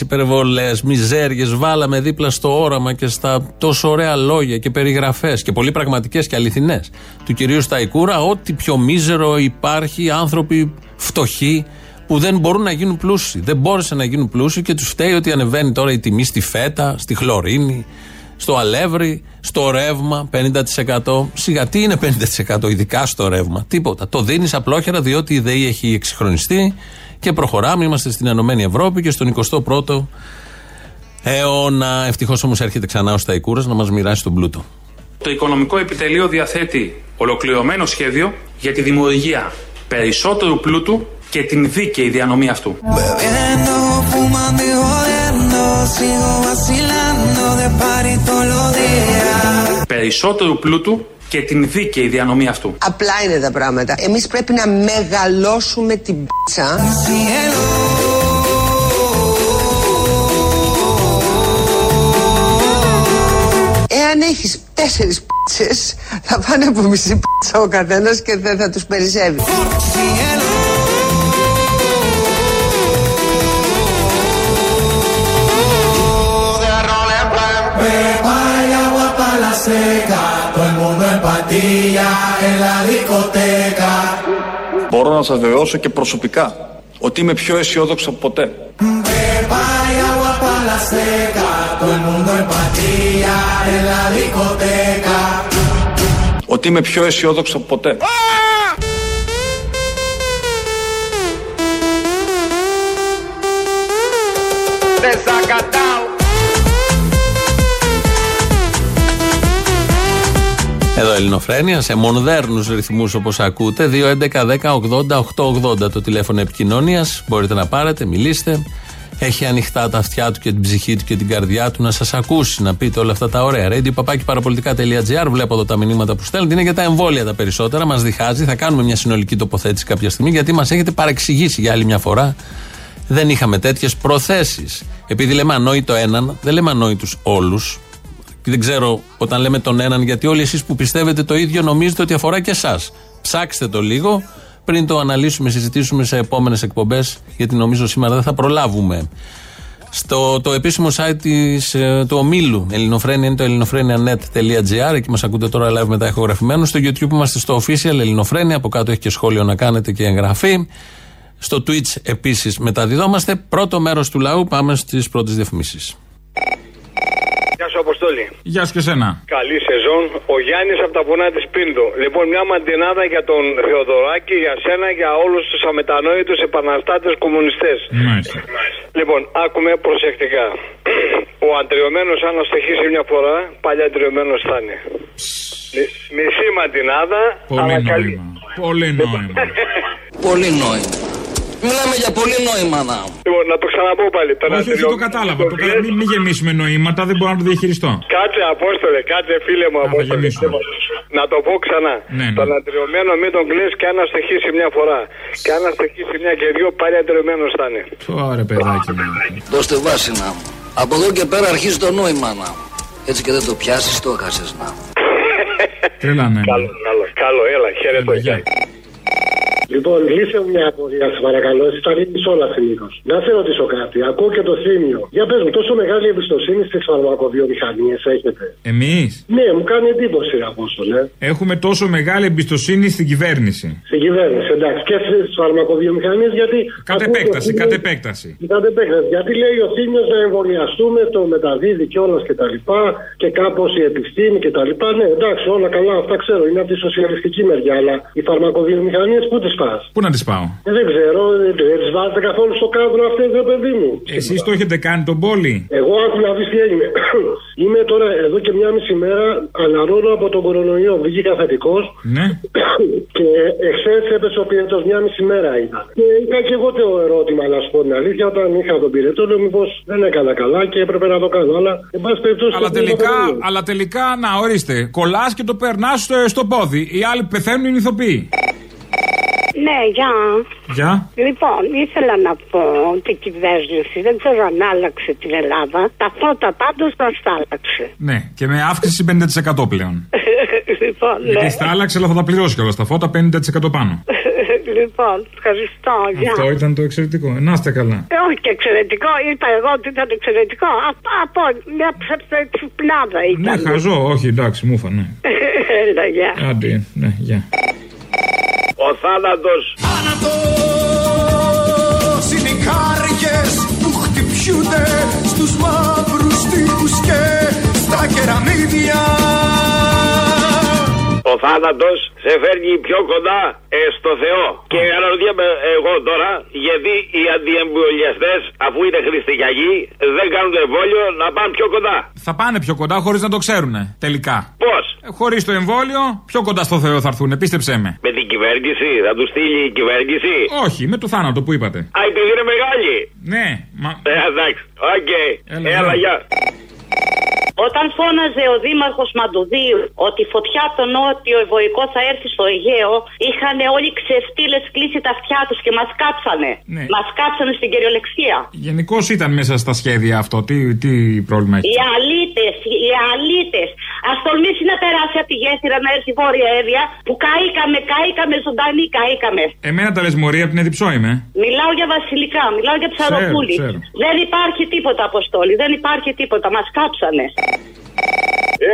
Υπερβολές, μιζέριες βάλαμε δίπλα στο όραμα και στα τόσο ωραία λόγια και περιγραφές και πολύ πραγματικές και αληθινές του κυρίου Σταϊκούρα. Ό,τι πιο μίζερο υπάρχει, άνθρωποι φτωχοί που δεν μπορούν να γίνουν πλούσιοι. Δεν μπόρεσαν να γίνουν πλούσιοι και τους φταίει ότι ανεβαίνει τώρα η τιμή στη φέτα, στη χλωρίνη, στο αλεύρι, στο ρεύμα 50%. Σιγά τι είναι 50% ειδικά στο ρεύμα? Τίποτα. Το δίνεις απλόχερα διότι η ΔΕΗ έχει εξυγχρονιστεί και προχωράμε. Είμαστε στην Ενωμένη Ευρώπη και στον 21ο αιώνα. Ευτυχώς όμως έρχεται ξανά ο Σταϊκούρας να μας μοιράσει τον πλούτο. Το Οικονομικό Επιτελείο διαθέτει ολοκληρωμένο σχέδιο για τη δημιουργία περισσότερου πλούτου και την δίκαιη διανομή αυτού. Περισσότερου πλούτου και την δίκαιη διανομή αυτού. Απλά είναι τα πράγματα. Εμείς πρέπει να μεγαλώσουμε την πίτσα. Εάν έχεις 4 πίτσες, θα πάνε από μισή πίτσα ο καθένας και δεν θα τους περισσεύει. Μπορώ να σας βεβαιώσω και προσωπικά ότι είμαι πιο αισιόδοξος από ποτέ. Ότι είμαι πιο αισιόδοξος από ποτέ. Εδώ Ελληνοφρένεια, σε μονδέρνους ρυθμούς όπως ακούτε. 2-11-10-80-880 το τηλέφωνο επικοινωνίας. Μπορείτε να πάρετε, μιλήστε. Έχει ανοιχτά τα αυτιά του και την ψυχή του και την καρδιά του να σας ακούσει, να πείτε όλα αυτά τα ωραία. radio.papaki.parapolitica.gr. Βλέπω εδώ τα μηνύματα που στέλνετε. Είναι για τα εμβόλια τα περισσότερα. Μας διχάζει. Θα κάνουμε μια συνολική τοποθέτηση κάποια στιγμή, γιατί μας έχετε παρεξηγήσει για άλλη μια φορά. Δεν είχαμε τέτοιες προθέσεις. Επειδή λέμε ανόητο έναν, δεν λέμε ανόητους όλους. Και δεν ξέρω όταν λέμε τον έναν, γιατί όλοι εσείς που πιστεύετε το ίδιο νομίζετε ότι αφορά και εσάς. Ψάξτε το λίγο πριν το αναλύσουμε, συζητήσουμε σε επόμενες εκπομπές, γιατί νομίζω σήμερα δεν θα προλάβουμε. Στο το επίσημο site του ομίλου Ελληνοφρένια είναι το ελληνοφρένια.net.gr. Εκεί μας ακούτε τώρα live μετά ηχογραφημένου. Στο YouTube είμαστε στο official Ελληνοφρένια. Από κάτω έχει και σχόλιο να κάνετε και εγγραφή. Στο Twitch επίσης μεταδιδόμαστε. Πρώτο μέρος του λαού, πάμε στις πρώτες διαφημίσεις. Αποστόλη. Γεια σου και σένα. Καλή σεζόν. Ο Γιάννης από τα βουνά της Πίντο. Λοιπόν, μια μαντινάδα για τον Θεοδωράκη, για σένα, για όλους τους αμετανόητους επαναστάτες κομμουνιστές. Μάλιστα. Λοιπόν, άκουμε προσεκτικά. Ο αντριωμένος, αν αστοχήσει μια φορά, πάλι αντριωμένος θα είναι. Μισή μαντινάδα, αλλά καλή. Πολύ νόημα. Πολύ νόημα. Μιλάμε για πολύ νόημα να. Λοιπόν, να το ξαναπώ πάλι. Όχι, όχι, το κατάλαβα. Μην γεμίσουμε νοήματα, δεν μπορώ να το διαχειριστώ. Κάτσε, Απόστολε, κάτσε, φίλε μου, Απόστολε. Να το πω ξανά. Ναι, ναι. Το ανατριωμένο μην τον κλείσει και αν αστοχήσει μια φορά. Και αν αστοχήσει μια και δύο, πάλι αντριωμένο θα είναι. Ωραία, παιδάκι μου. Δώστε βάση να. Από εδώ και πέρα αρχίζει το νόημα να. Έτσι και δεν το πιάσει, το έχασε να. Τρελάνε. Καλό, έλα, χαίρετε. Λοιπόν, λύσε μια απορία, σας παρακαλώ. Εσύ τα λύνεις όλα συνήθως. Να σε ρωτήσω κάτι. Ακούω και το θύμιο. Για πες μου, τόσο μεγάλη εμπιστοσύνη στις φαρμακοβιομηχανίες έχετε? Εμείς? Ναι, μου κάνει εντύπωση, Απόστολε. Έχουμε τόσο μεγάλη εμπιστοσύνη στην κυβέρνηση. Στην κυβέρνηση, εντάξει. Και στις φαρμακοβιομηχανίες, γιατί. Κατ' επέκταση, κατ' επέκταση. Κατ' επέκταση. Γιατί λέει ο θύμιος να εμβολιαστούμε, το μεταδίδει κιόλας κτλ. Και κάπως η επιστήμη κτλ. Ναι, εντάξει, όλα καλά, αυτά ξέρω. Είναι από τη σοσιαλιστική μεριά, αλλά οι φαρμακοβιομηχανίες πού τις? Πού να τις πάω? Δεν ξέρω, δεν τις βάζετε καθόλου στο κάδρο αυτές, ρε παιδί μου. Εσείς το έχετε κάνει τον πόλη? Εγώ άκου να δεις τι έγινε. Είμαι τώρα εδώ και μια μισή μέρα, αναρώνω από τον κορονοϊό. Βγήκα θετικός. Ναι. Και εχθές έπεσε ο πυρετός, μια μισή μέρα ήταν. Και είχα και εγώ το ερώτημα, να σου πω την αλήθεια, όταν είχα τον πυρετό, λέω μήπως δεν έκανα καλά και έπρεπε να το κάνω. Αλλά, εν πάση περιπτώσει, αλλά τελικά, να ορίστε, κολλάς και το περνάς στο πόδι. Οι άλλοι πεθαίνουν, είναι ηθοποιοί. Ναι, γεια. Λοιπόν, ήθελα να πω ότι η κυβέρνηση δεν ξέρω αν άλλαξε την Ελλάδα. Τα φώτα πάντως μας τα άλλαξε. Ναι, και με αύξηση 50% πλέον. Λοιπόν, γιατί ναι. Τα άλλαξε, αλλά θα τα πληρώσει κιόλας. Τα φώτα 50% πάνω. Λοιπόν, ευχαριστώ. Γεια. Αυτό ήταν το εξαιρετικό. Να είστε καλά. Όχι εξαιρετικό, είπα εγώ ότι ήταν εξαιρετικό. Από μια ψευτοτσουπλάδα ήταν. Ναι, χαζό, όχι, εντάξει, μου φανε. Έλα, γεια. Άντε, ναι, γεια. Ο θάνατος. Θάνατος είναι οι κάρκες που χτυπιούνται στους μαύρους τείχους και στα κεραμίδια. Ο θάνατος σε φέρνει πιο κοντά στο Θεό. Και αναρωτιέμαι εγώ τώρα, γιατί οι αντιεμβολιαστές, αφού είναι χριστιανοί, δεν κάνουν εμβόλιο να πάνε πιο κοντά. Θα πάνε πιο κοντά χωρίς να το ξέρουν τελικά. Πώς? Χωρίς το εμβόλιο, πιο κοντά στο Θεό θα έρθουν, πίστεψέ με. Με την κυβέρνηση, θα του στείλει η κυβέρνηση. Όχι, με το θάνατο που είπατε. Α, επειδή είναι μεγάλη. Ναι, μα. Εντάξει, okay. Έλα, γεια. Όταν φώναζε ο δήμαρχος Μαντουδίου ότι φωτιά το νότιο ευωικό θα έρθει στο Αιγαίο, είχαν όλοι οι ξεφτύλες κλείσει τα αυτιά τους και μας κάψανε. Ναι. Μας κάψανε στην κυριολεξία. Γενικώς ήταν μέσα στα σχέδια αυτό. Τι πρόβλημα έχει. Οι αλήτες. Ας τολμήσει να περάσει από τη γέφυρα να έρθει βόρεια έδεια που καήκαμε ζωντανή, καήκαμε. Εμένα τα λες μωρή, από την Εδιψό είμαι. Μιλάω για βασιλικά, μιλάω για ψαροπούλη. Δεν υπάρχει τίποτα, Αποστόλη, δεν υπάρχει τίποτα. Μας κάψανε.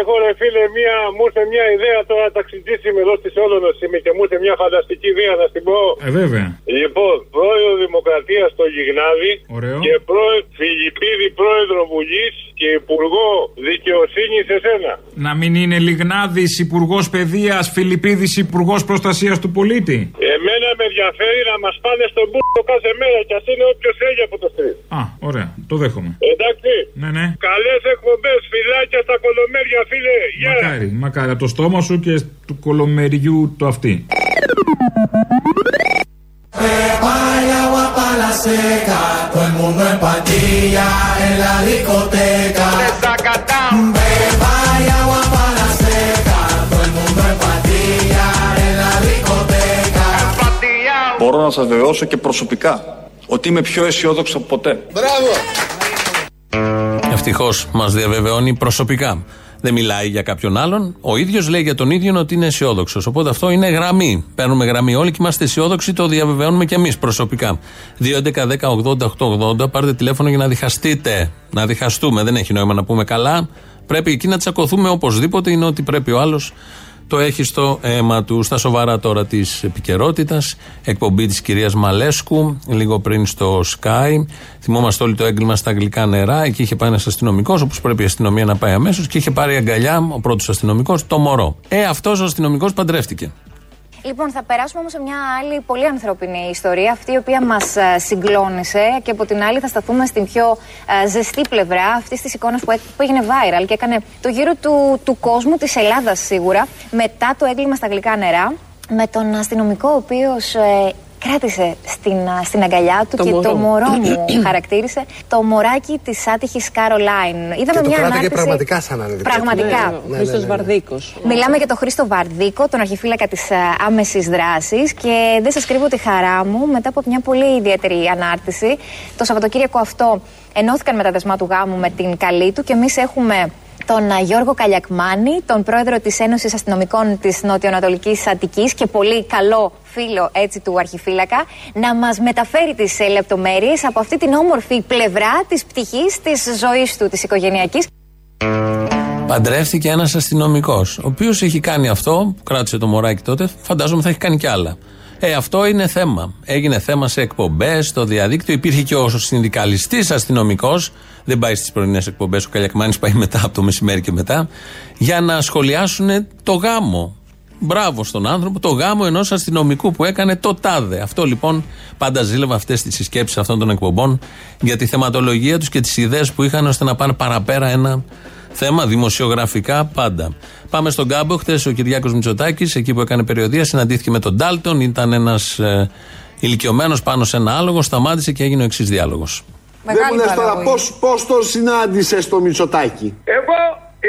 Έχω ρε φίλε μου ήρθε μια ιδέα τώρα ταξιτζής είμαι εδώ στη Σόλωνος και μου ήρθε μια φανταστική ιδέα να στην πω. Βέβαια. Λοιπόν, πρόεδρο Δημοκρατίας στο Γιγνάδι. Ωραίο. Και Φιλιππίδη πρόεδρο Βουλής και υπουργό δικαιοσύνης σε σένα. Να μην είναι Λιγνάδης υπουργός παιδείας, Φιλιππίδης υπουργός προστασίας του πολίτη. Εμένα με ενδιαφέρει να μας πάνε στον μπούτο κάθε μέρα και ας είναι όποιος έχει από το στρίτ. Α, ωραία, το δέχομαι. Εντάξει. Ναι. Καλές εκπομπές, φυλάκια στα κολομέρια. Yeah. Μακάρι, από το στόμα σου και του κολομεριού το αυτή. Μπορώ να σας βεβαιώσω και προσωπικά ότι είμαι πιο αισιόδοξο από ποτέ. Μπράβο! Ευτυχώς μας διαβεβαιώνει προσωπικά. Δεν μιλάει για κάποιον άλλον. Ο ίδιος λέει για τον ίδιο ότι είναι αισιόδοξος. Οπότε αυτό είναι γραμμή. Παίρνουμε γραμμή όλοι και είμαστε αισιόδοξοι. Το διαβεβαιώνουμε κι εμείς προσωπικά. 2-11-10-80-8-80. Πάρτε τηλέφωνο για να διχαστείτε. Να διχαστούμε. Δεν έχει νόημα να πούμε καλά. Πρέπει εκεί να τσακωθούμε οπωσδήποτε. Είναι ότι πρέπει ο άλλος το έχει στο αίμα του. Στα σοβαρά τώρα της επικαιρότητας. Εκπομπή της κυρίας Μαλέσκου. Λίγο πριν στο Sky. Θυμόμαστε όλοι το έγκλημα στα αγγλικά νερά. Εκεί είχε πάει ένας αστυνομικός, όπως πρέπει η αστυνομία να πάει αμέσως. Και είχε πάρει αγκαλιά ο πρώτος αστυνομικός, το μωρό. Αυτός ο αστυνομικός παντρεύτηκε. Λοιπόν, θα περάσουμε όμως σε μια άλλη πολύ ανθρώπινη ιστορία, αυτή η οποία μας συγκλώνησε και από την άλλη θα σταθούμε στην πιο ζεστή πλευρά αυτής της εικόνας που έγινε viral και έκανε το γύρο του κόσμου, της Ελλάδας σίγουρα, μετά το έγκλημα στα αγγλικά νερά, με τον αστυνομικό ο οποίος κράτησε στην αγκαλιά του το και μωρό. Το μωρό μου χαρακτήρισε το μωράκι της άτυχης Καρολάιν. Είδαμε και μια ανάρτηση. Πραγματικά σαν ανάρτηση. Πραγματικά. Ναι. Χρήστος Βαρδίκος. Μιλάμε για τον Χρήστο Βαρδίκο, τον αρχιφύλακα της άμεσης δράσης. Και δεν σας κρύβω τη χαρά μου μετά από μια πολύ ιδιαίτερη ανάρτηση. Το Σαββατοκύριακο αυτό ενώθηκαν με τα δεσμά του γάμου με την καλή του και εμείς έχουμε τον Γιώργο Καλλιακμάνη, τον πρόεδρο της Ένωσης Αστυνομικών της Νοτιοανατολικής Αττικής και πολύ καλό φίλο έτσι του αρχιφύλακα, να μας μεταφέρει τις λεπτομέρειες από αυτή την όμορφη πλευρά της πτυχής της ζωής του, της οικογενειακής. Παντρεύτηκε ένας αστυνομικός, ο οποίος έχει κάνει αυτό, που κράτησε το μωράκι τότε, φαντάζομαι θα έχει κάνει κι άλλα. Αυτό είναι θέμα. Έγινε θέμα σε εκπομπές, στο διαδίκτυο. Υπήρχε και ο συνδικαλιστής αστυνομικός. Δεν πάει στις πρωινές εκπομπές. Ο Καλλιακμάνης πάει μετά από το μεσημέρι και μετά. Για να σχολιάσουν το γάμο. Μπράβο στον άνθρωπο. Το γάμο ενός αστυνομικού που έκανε το τάδε. Αυτό λοιπόν πάντα ζήλευα αυτές τις συσκέψεις αυτών των εκπομπών για τη θεματολογία τους και τις ιδέες που είχαν ώστε να πάνε παραπέρα ένα θέμα δημοσιογραφικά πάντα. Πάμε στον κάμπο. Χθες ο Κυριάκος Μητσοτάκης, εκεί που έκανε περιοδεία, συναντήθηκε με τον Ντάλτον. Ήταν ένας ηλικιωμένος πάνω σε ένα άλογο, σταμάτησε και έγινε ο εξής διάλογος. Δεν μου λες τώρα πώς τον συνάντησες τον Μητσοτάκη. Εγώ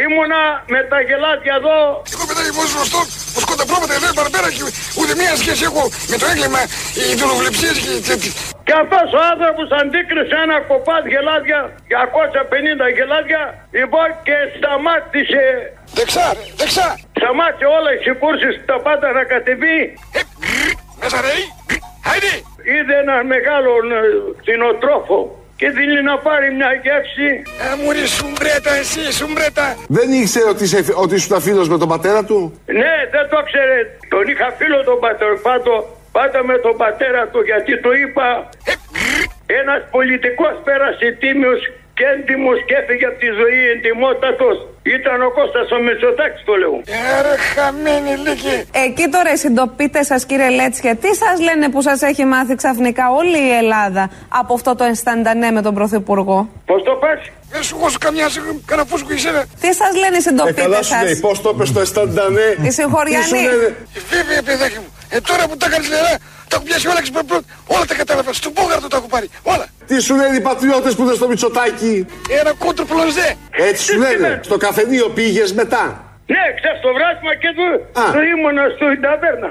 ήμουνα με τα γελάτια εδώ. Εγώ μετά είμαι γνωστό, που σκότα πρόβατα εδώ παραπέρα και ούτε μία σχέση έχω με το έγκλημα, οι δουλοβλεψίες και τέτοιες. Και αυτός ο άνθρωπος αντίκρισε ένα κοπάδ γελάδια, 250 γελάδια, λοιπόν και σταμάτησε. Δεξά. Σταμάτησε όλες οι κούρσεις, τα πάντα να κατεβεί. Μέσα ρε, χάιντε. Είδε έναν μεγάλο κτηνοτρόφο. Και δίνει να πάρει μια γεύση. Αμούρι σουμπρέτα, εσύ σουμπρέτα. Δεν ήξερε ότι ήσουν φίλος με τον πατέρα του. Ναι, δεν το ξέρε. Τον είχα φίλο τον πατέρα του. Πάτα με τον πατέρα του γιατί του είπα. Ένας πολιτικός πέρασε τίμιος και έντιμος και έφυγε από τη ζωή εντιμότατος. Ήταν ο Κώστας ο Μητσοτάκης, το λέω. Χαμένη λίγη. Εκεί τώρα οι συντοπίτες σας, κύριε Λέτσια, τι σας λένε που σας έχει μάθει ξαφνικά όλη η Ελλάδα από αυτό το ενσταντανέ με τον Πρωθυπουργό? Πώς το πας? Δεν σου χώσω καμιά συγγνώμη, κανένα φούσκο εσένα. Τι σας λένε οι συντοπίτες σας? Καλά σου, πώς το πες το ενσταντανέ? Οι συγχωριανοί. Η Φίβη, παιδάκι μου, τώρα που τα κάνεις λερά, τα έχω πιάσει όλα ξυπροπρότη. Όλα τα κατάλαβα. Στον Πούγαρτο τα έχω πάρει. Όλα. Τι σου λένε οι πατριώτες που δεν στο Μητσοτάκη? Ένα κούτρο πλονζέ. Έτσι σου λένε. Στο καφενείο πήγες μετά? Ναι, ξέρεις το βράσμα και του ήμουνα στο ταβέρνα.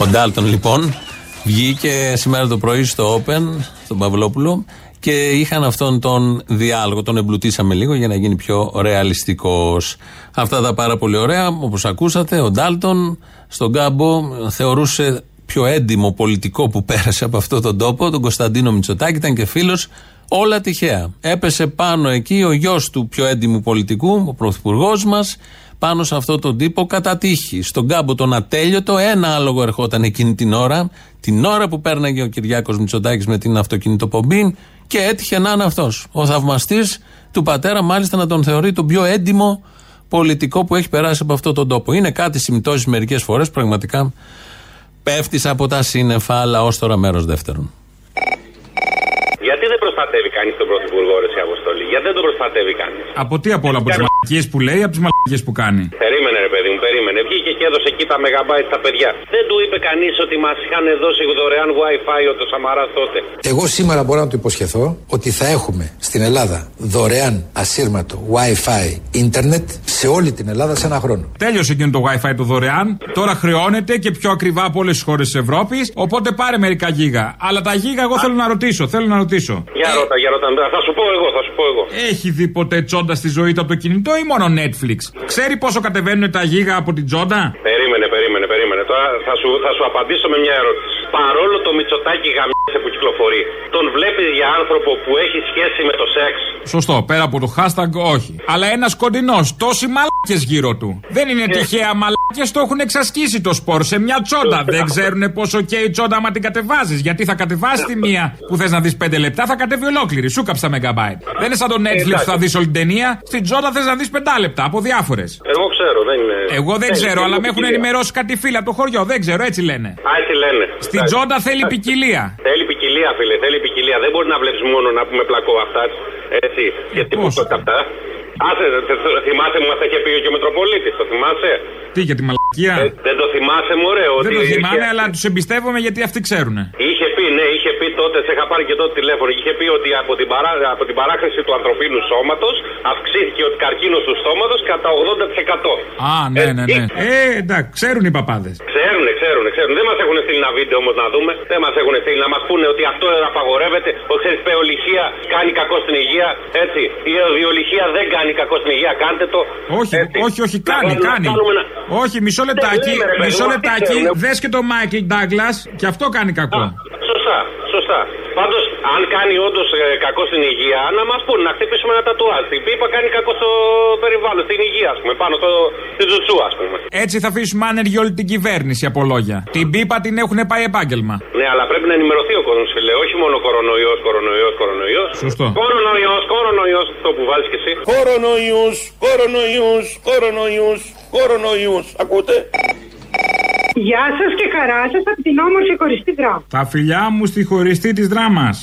Ο Ντάλτον λοιπόν βγήκε σήμερα το πρωί στο Open, στον Παυλόπουλο, και είχαν αυτόν τον διάλογο, τον εμπλουτίσαμε λίγο για να γίνει πιο ρεαλιστικός. Αυτά τα πάρα πολύ ωραία, όπως ακούσατε, ο Ντάλτον στον κάμπο θεωρούσε πιο έντιμο πολιτικό που πέρασε από αυτόν τον τόπο, τον Κωνσταντίνο Μητσοτάκη, ήταν και φίλος, όλα τυχαία. Έπεσε πάνω εκεί ο γιος του πιο έντιμου πολιτικού, ο πρωθυπουργός μας, πάνω σε αυτόν τον τύπο κατά τύχη. Στον κάμπο τον ατέλειωτο, ένα άλογο ερχόταν εκείνη την ώρα που πέρναγε ο Κυριάκος Μητσοτάκης με την αυτοκινητοπομπή και έτυχε να είναι αυτός. Ο θαυμαστής του πατέρα, μάλιστα να τον θεωρεί τον πιο έντιμο πολιτικό που έχει περάσει από αυτόν τον τόπο. Είναι κάτι συμπτώσεις μερικές φορές, πραγματικά πέφτεις από τα σύννεφα, αλλά ως τώρα μέρος δεύτερον. Γιατί δεν προστατεύει κανείς τον πρωθυπουργό, ρε σε Αποστολή? Γιατί δεν τον προστατεύει κανείς? Από τι απ' όλα, από τις μαλακίες που λέει, από τις μαλακίες που κάνει? Περίμενε, ρε παιδί μου, περίμενε. Βγήκε και έδωσε εκεί τα μεγαμπάιτ στα παιδιά. Δεν του είπε κανείς ότι μας είχαν δώσει δωρεάν WiFi ο Σαμαράς τότε? Εγώ σήμερα μπορώ να του υποσχεθώ ότι θα έχουμε στην Ελλάδα δωρεάν ασύρματο WiFi ίντερνετ σε όλη την Ελλάδα σε ένα χρόνο. Τέλειωσε εκείνο το WiFi το δωρεάν. Τώρα χρεώνεται και πιο ακριβά από όλες τις χώρες της Ευρώπης. Οπότε πάρε μερικά γίγα. Αλλά τα γίγα εγώ θέλω να ρωτήσω. Θέλω να ρωτήσω. Για ρώτα, θα σου πω εγώ. Έχει δει ποτέ τσόντα στη ζωή του από το κινητό ή μόνο Netflix? Ξέρει πόσο κατεβαίνουν τα γίγα από την τσόντα? Περίμενε. Τώρα θα σου απαντήσω με μια ερώτηση. Παρόλο το Μητσοτάκι γαμιέσαι που κυκλοφορεί, τον βλέπεις για άνθρωπο που έχει σχέση με το σεξ? Σωστό, πέρα από το hashtag όχι. Αλλά ένας κοντινός, τόσοι μαλάκες γύρω του. Δεν είναι τυχαία μαλάκες, το έχουν εξασκήσει το σπορ σε μια τσόντα. Δεν ξέρουν πόσο και η τσόντα άμα την κατεβάζεις. Γιατί θα κατεβάσεις τη μία που θες να δεις 5 λεπτά, θα κατέβει ολόκληρη. Σου κάψα μεγαμπάιτ. Δεν είναι σαν το Netflix που θα δεις όλη την ταινία. Στην τσόντα θες να δεις 5 λεπτά από διάφορες. Εγώ ξέρω, δεν είναι. Εγώ δεν ξέρω, αλλά με έχουν ενημερώσει κάτι φίλοι από το χωριό. Δεν ξέρω, έτσι λένε. Στην τσόντα θέλει ποικιλία. Θέλει ποικιλία, φίλε, θέλει ποικιλία. Δεν μπορεί να βλέπει μόνο να πούμε πλακό αυτά. Έτσι, γιατί πόσο αυτά. Άσε, θυμάσαι μου, μας είχε πει και ο Μητροπολίτης, το θυμάσαι? Τι, για τη μαλακία? Δεν το θυμάσαι, μωρέ? Δεν το θυμάμαι, αλλά τους εμπιστεύομαι γιατί αυτοί ξέρουν. Είχε πει, ναι, είχε πει τότε, σε είχα πάρει και τότε τηλέφωνο. Είχε πει ότι από την παράχρηση του ανθρωπίνου σώματος αυξήθηκε ο καρκίνος του στόματος κατά 80%. Α, ναι. Εντάξει, ξέρουν οι παπάδες. Ξέρουν. Δεν μας έχουν στείλει ένα βίντεο όμως να δούμε. Δεν μας έχουν στείλει να μας πούνε ότι αυτό απαγορεύεται. Ξέρεις, πεολυχία κάνει κακό στην υγεία. Έτσι. Η αιωδιολυχία δεν κάνει κακό στην υγεία. Κάντε το. Όχι, κάνει. Όχι, μισό λεπτάκι. Δες και το Μάικλ Ντάγκλας και αυτό κάνει κακό. Σωστά. Πάντως, αν κάνει όντως κακό στην υγεία, να μας πούνε να χτυπήσουμε ένα τατουάζ. Η πίπα κάνει κακό στο περιβάλλον, στην υγεία, ας πούμε, πάνω στη τζουτσού, ας πούμε. Έτσι θα αφήσουμε άνεργη όλη την κυβέρνηση από λόγια. Την πίπα την έχουν πάει επάγγελμα. Ναι, αλλά πρέπει να ενημερωθεί ο κόσμος, φίλε. Όχι μόνο κορονοϊός. Σωστό. Κορονοϊός, το που βάλεις κι εσύ. Κορονοϊός. Ακούτε? Γεια σας και χαρά σας από την όμορφη χωριστή Δράμα. Τα φιλιά μου στη χωριστή της Δράμας.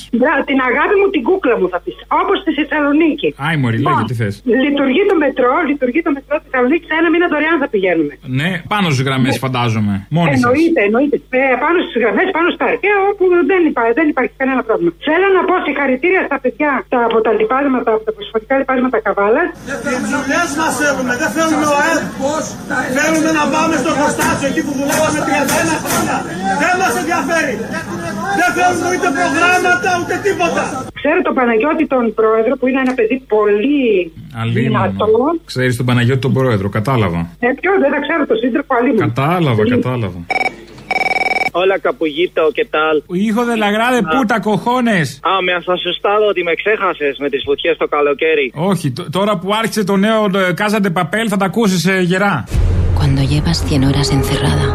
Την αγάπη μου, την κούκλα μου θα πεις. Όπως στη Θεσσαλονίκη. Άι, μωρή, λέγε τι θες. Λειτουργεί το μετρό της Θεσσαλονίκης. Ένα μήνα δωρεάν θα πηγαίνουμε. Ναι, πάνω στις γραμμές φαντάζομαι. Μόνοι σας. Εννοείται. Πάνω στις γραμμές, πάνω στα αρχαία, όπου δεν υπάρχει κανένα πρόβλημα. Θέλω να πω συγχαρητήρια στα παιδιά από τα λιπάσματα, από τα προσωπικά λιπάσματα Καβάλας. Τι δουλειές μας θέλουμε, δεν θέλουμε ο ΕΕ. Θέλουμε να πάμε στο εργοστάσιο εκεί που δουλεύουμε. Δεν μας ενδιαφέρει. Δεν θέλουμε ούτε προγράμματα ούτε τίποτα. Ξέρω τον Παναγιώτη τον πρόεδρο που είναι ένα παιδί πολύ δυνατό. Ξέρεις τον Παναγιώτη τον πρόεδρο, κατάλαβα. Ποιο, δεν τα ξέρω τον σύντροφο, αλίμονο. Κατάλαβα. Όλα καπουγίτο και τάλ. Hijo de la grave puta cojones. Α, με ασασουστάδο ότι με ξέχασες με τις φωτιές το καλοκαίρι. Όχι, τώρα που άρχισε το νέο Casa de Papel θα τα ακούσεις γερά. Cuando llevas 100 horas encerrada,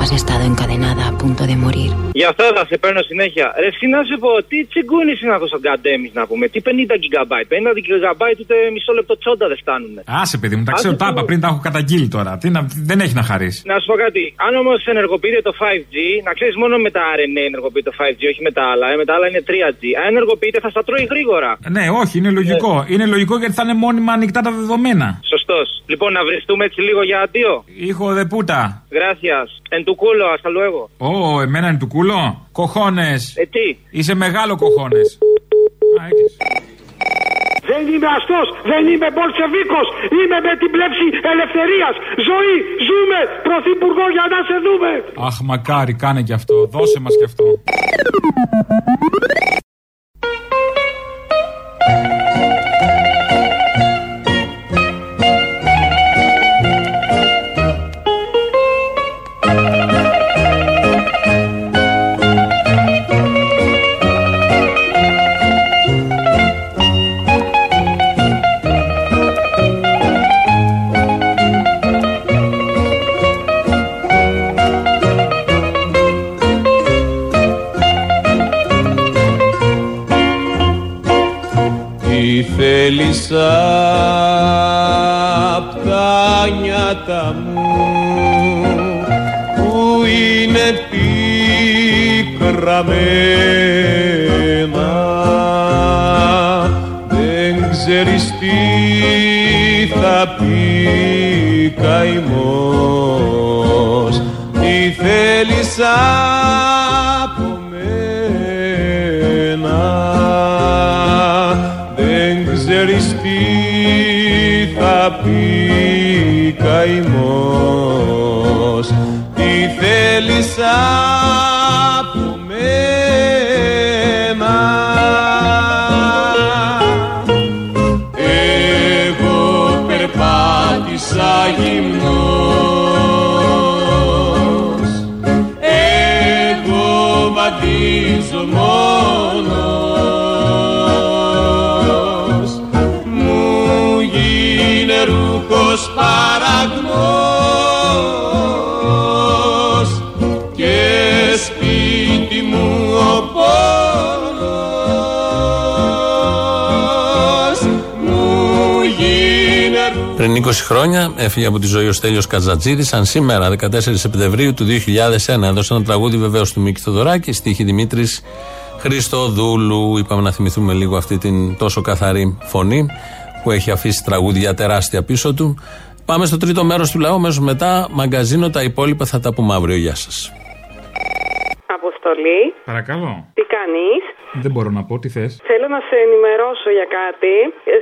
has estado encadenada a punto de morir. Για αυτά θα σε παίρνω συνέχεια. Ρε, να σου πω, τι τσιγκούνης είναι αυτός ο γκαντέμις να πούμε. Τι 50 GB. 50 GB ούτε μισό λεπτό τσόντα δεν φτάνουνε. Άσε, παιδί μου, τα ξέρω τάπα πριν τα έχω καταγγείλει τώρα. Δεν έχει να χαρίσει. Να σου πω κάτι. Αν όμως ενεργοποιείται το 5G, να ξέρεις μόνο με τα RNA ενεργοποιείται το 5G, όχι με τα άλλα. Με τα άλλα είναι 3G. Αν ενεργοποιείται θα στα τρώει γρήγορα. Ναι, όχι, είναι λογικό. Είναι λογικό γιατί θα είναι μόνιμα ανοιχτά τα δεδομένα. Σωστός. Λοιπόν, να βριστούμε έτσι λίγο για αντίο. Hijo de puta. Gracias. En tu culo, hasta luego. Ω, εμένα εν του κούλο. Κοχώνες. Τι. Είσαι μεγάλο κοχώνες. Δεν είμαι αστός, δεν είμαι μπολσεβίκος. Είμαι με την πλέψη ελευθερίας. Ζωή, ζούμε, πρωθυπουργό για να σε δούμε. Αχ, μακάρι, κάνε κι αυτό. Δώσε μας κι αυτό. Θέλησα απ' τα νιάτα μου που είναι πικραμένα, δεν ξέρεις τι θα πει καημός. Τι θέλησα από μένα, πει καημός. Τι θέλεις από μένα, εγώ περπάτησα γυμνός, εγώ βαδίζω μόνος. Ρούχος παραγμός και σπίτι μου ο πόνος μου γίνε. Πριν 20 χρόνια έφυγε από τη ζωή ο Στέλιος Καζαντζίδης. Αν σήμερα, 14 Σεπτεμβρίου του 2001, έδωσε ένα τραγούδι βεβαίως του Μίκη Θεοδωράκη, στίχη Δημήτρης Χριστοδούλου. Είπαμε να θυμηθούμε λίγο αυτή την τόσο καθαρή φωνή που έχει αφήσει τραγούδια τεράστια πίσω του. Πάμε στο τρίτο μέρος του λαού, μέσω μετά μαγκαζίνο, τα υπόλοιπα θα τα πούμε αύριο. Γεια σας. Αποστολή. Παρακαλώ. Τι κάνεις? Δεν μπορώ να πω, τι θες? Θέλω να σε ενημερώσω για κάτι.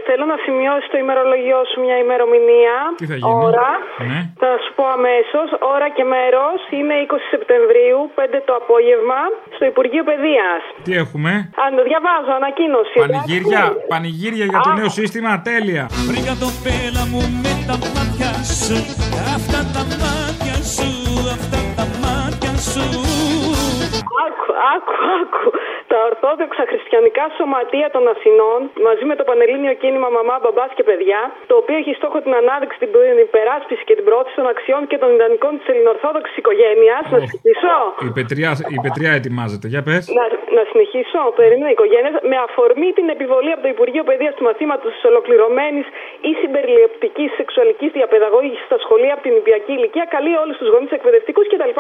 Θέλω να σημειώσεις το ημερολογιό σου μια ημερομηνία. Τι θα γίνει? Ώρα. Ναι. Θα σου πω αμέσως. Ώρα και μέρος είναι 20 Σεπτεμβρίου, 5 το απόγευμα, στο Υπουργείο Παιδείας. Τι έχουμε? Αν το διαβάζω, ανακοίνωση. Πανηγύρια, πανηγύρια για το νέο σύστημα, τέλεια. Βρήκα το πέλα μου με τα μάτια σου, αυτά τα μάτια σου, αυτά τα μάτια σου. Άκου. Τα ορθόδοξα χριστιανικά σωματεία των Αθηνών, μαζί με το πανελλήνιο κίνημα Μαμά, Μπαμπάς και Παιδιά, το οποίο έχει στόχο την ανάδειξη, την υπεράσπιση και την προώθηση των αξιών και των ιδανικών της ελληνοορθόδοξης οικογένειας. Να συνεχίσω. Η Πετριά ετοιμάζεται. Για πες. Να συνεχίσω. Περίμενα οικογένειας. Με αφορμή την επιβολή από το Υπουργείο Παιδείας του μαθήματος της ολοκληρωμένης ή συμπεριληπτικής σεξουαλικής διαπαιδαγώγησης στα σχολεία από την ηλικιακή ηλικία, καλεί όλους τους γονείς εκπαιδευτικούς κτλ.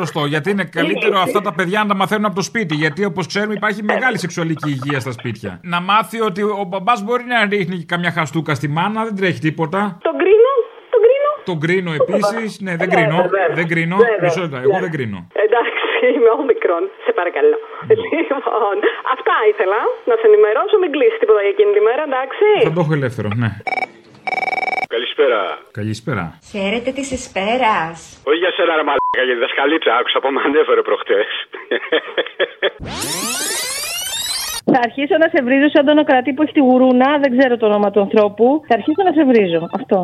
Σωστό, γιατί είναι καλύτερο αυτά τα παιδιά να τα μαθαίνουν από το σπίτι. Γιατί όπως ξέρουμε υπάρχει μεγάλη σεξουαλική υγεία στα σπίτια. Να μάθει ότι ο μπαμπάς μπορεί να ρίχνει καμιά χαστούκα στη μάνα, δεν τρέχει τίποτα. Τον κρίνω επίσης. Ναι, δεν κρίνω. Μισό λεπτό, εγώ δεν κρίνω. Εντάξει. Είμαι όμικρον, σε παρακαλώ. Λοιπόν, αυτά ήθελα να σε ενημερώσω. Μην κλείσεις τίποτα για εκείνη τη μέρα, εντάξει. Θα το έχω ελεύθερο, ναι. Καλησπέρα. Χαίρετε τη εσπέρα. Όχι για σένα, ρε μαλάκα, για τη δασκαλίτσα. Άκουσα που με ανέφερε προχτές. Θα αρχίσω να σε βρίζω σαν τον Οκρατή που έχει τη γουρούνα. Δεν ξέρω το όνομα του ανθρώπου. Θα αρχίσω να σε βρίζω. Αυτό.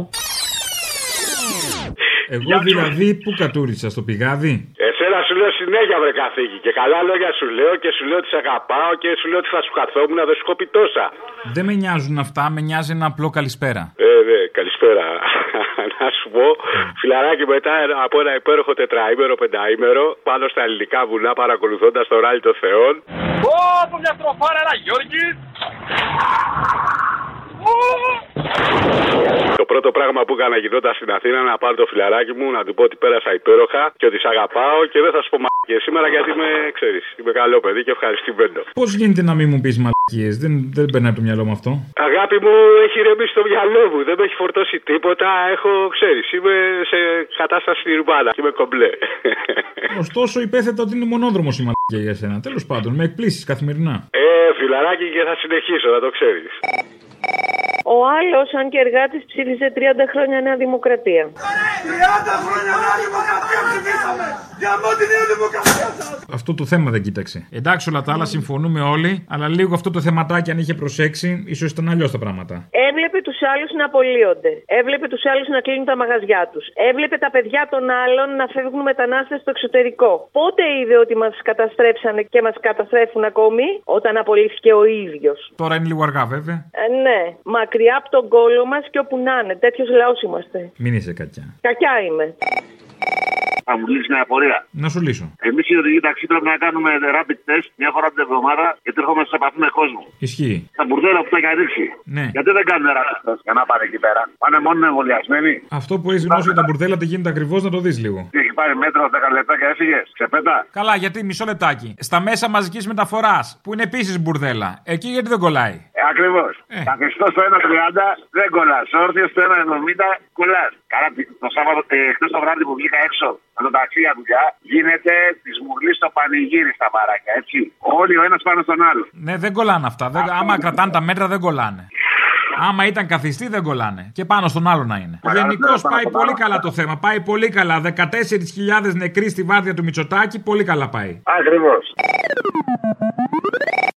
Εγώ δηλαδή πού κατούρισα, στο πηγάδι? Εσένα σου λέω συνέχεια, βρε καθήκη. Και καλά λόγια σου λέω και σου λέω ότι σε αγαπάω και σου λέω ότι θα σου καθόμουν, να δεν σου κόπη τόσα. Δεν με νοιάζουν αυτά, με νοιάζει ένα απλό καλησπέρα. Ναι, καλησπέρα. Να σου πω, φιλαράκι, μετά από ένα υπέροχο τετραήμερο, πενταήμερο, πάνω στα ελληνικά βουνά, παρακολουθώντας το ράλι των Θεών. Όπου μια στροφάρα, ένα Γιώργη! Το πρώτο πράγμα που έκανα γυρνώντας στην Αθήνα είναι να πάρω το φιλαράκι μου, να του πω ότι πέρασα υπέροχα και ότι σ' αγαπάω και δεν θα σου πω μαλακίες σήμερα γιατί με ξέρεις. Είμαι καλό παιδί και ευχαριστημένο. Πώς γίνεται να μην μου πεις μαλακίες, δεν περνάει από το μυαλό μου αυτό. Αγάπη μου, έχει ρεμίσει το μυαλό μου, δεν με έχει φορτώσει τίποτα. Έχω, ξέρεις, είμαι σε κατάσταση ρουμπάνα και είμαι κομπλέ. Ωστόσο, υπέθετα ότι είναι μονόδρομος η μαλακία για σένα. Τέλος πάντων, με εκπλήσεις καθημερινά. Φιλαράκι, και θα συνεχίσω, να το ξέρεις. Ο άλλος, αν και εργάτης, ψήφισε 30 χρόνια Νέα Δημοκρατία. 30 χρόνια Νέα Δημοκρατία ψηφίσαμε! Για τη Νέα Δημοκρατία σας! Αυτό το θέμα δεν κοίταξε. Εντάξει, όλα τα άλλα συμφωνούμε όλοι, αλλά λίγο αυτό το θεματάκι, αν είχε προσέξει, ίσως ήταν αλλιώς τα πράγματα. Έβλεπε τους άλλους να απολύονται. Έβλεπε τους άλλους να κλείνουν τα μαγαζιά τους. Έβλεπε τα παιδιά των άλλων να φεύγουν μετανάστες στο εξωτερικό. Πότε είδε ότι μας καταστρέψανε και μας καταστρέφουν ακόμη? Όταν απολύθηκε ο ίδιος. Τώρα είναι λίγο αργά, βέβαια. Ναι. Μακριά από τον κόλο μας και όπου να είναι. Τέτοιος λαός είμαστε. Μην είσαι κακιά. Κακιά είμαι. Θα μου λύσει μια απορία. Να σου λύσω. Εμείς οι οδηγοί ταξί πρέπει να κάνουμε rapid test μια φορά την εβδομάδα γιατί έρχομαι σε επαφή με κόσμο. Ισχύει. Τα μπουρδέλα που τα έχει ανοίξει. Ναι. Γιατί δεν κάνουν rapid test για να πάνε εκεί πέρα? Πάνε μόνο εμβολιασμένοι. Αυτό που έχει γνώση για τα μπουρδέλα τι γίνεται ακριβώς, να το δεις λίγο. Έχει πάρει μέτρο 10 λεπτά και έφυγε. Ξεπέτα. Καλά, γιατί μισό λεπτάκι. Στα μέσα μαζικής μεταφοράς που είναι επίσης μπουρδέλα. Εκεί γιατί δεν κολλάει? Ακριβώς. Θα χρηστώ στο 1.30 δεν κολλάς. Όρθιος στο 1.70 κολλάς. Καλά, το Σάββατο, χτες το βράδυ που βγήκα έξω με το ταξί για δουλειά, γίνεται τη μουρλή στο πανηγύρι στα μπαράκια. Έτσι. Όλοι ο ένας πάνω στον άλλο. Ναι, δεν κολλάνε αυτά. Άμα κρατάνε τα μέτρα, δεν κολλάνε. Άμα ήταν καθιστή, δεν κολλάνε. Και πάνω στον άλλο να είναι. Γενικώς πάει πολύ καλά το θέμα. Πάει πολύ καλά. 14.000 νεκροί στη βάρδια του Μητσοτάκη. Πολύ καλά πάει. Ακριβώς.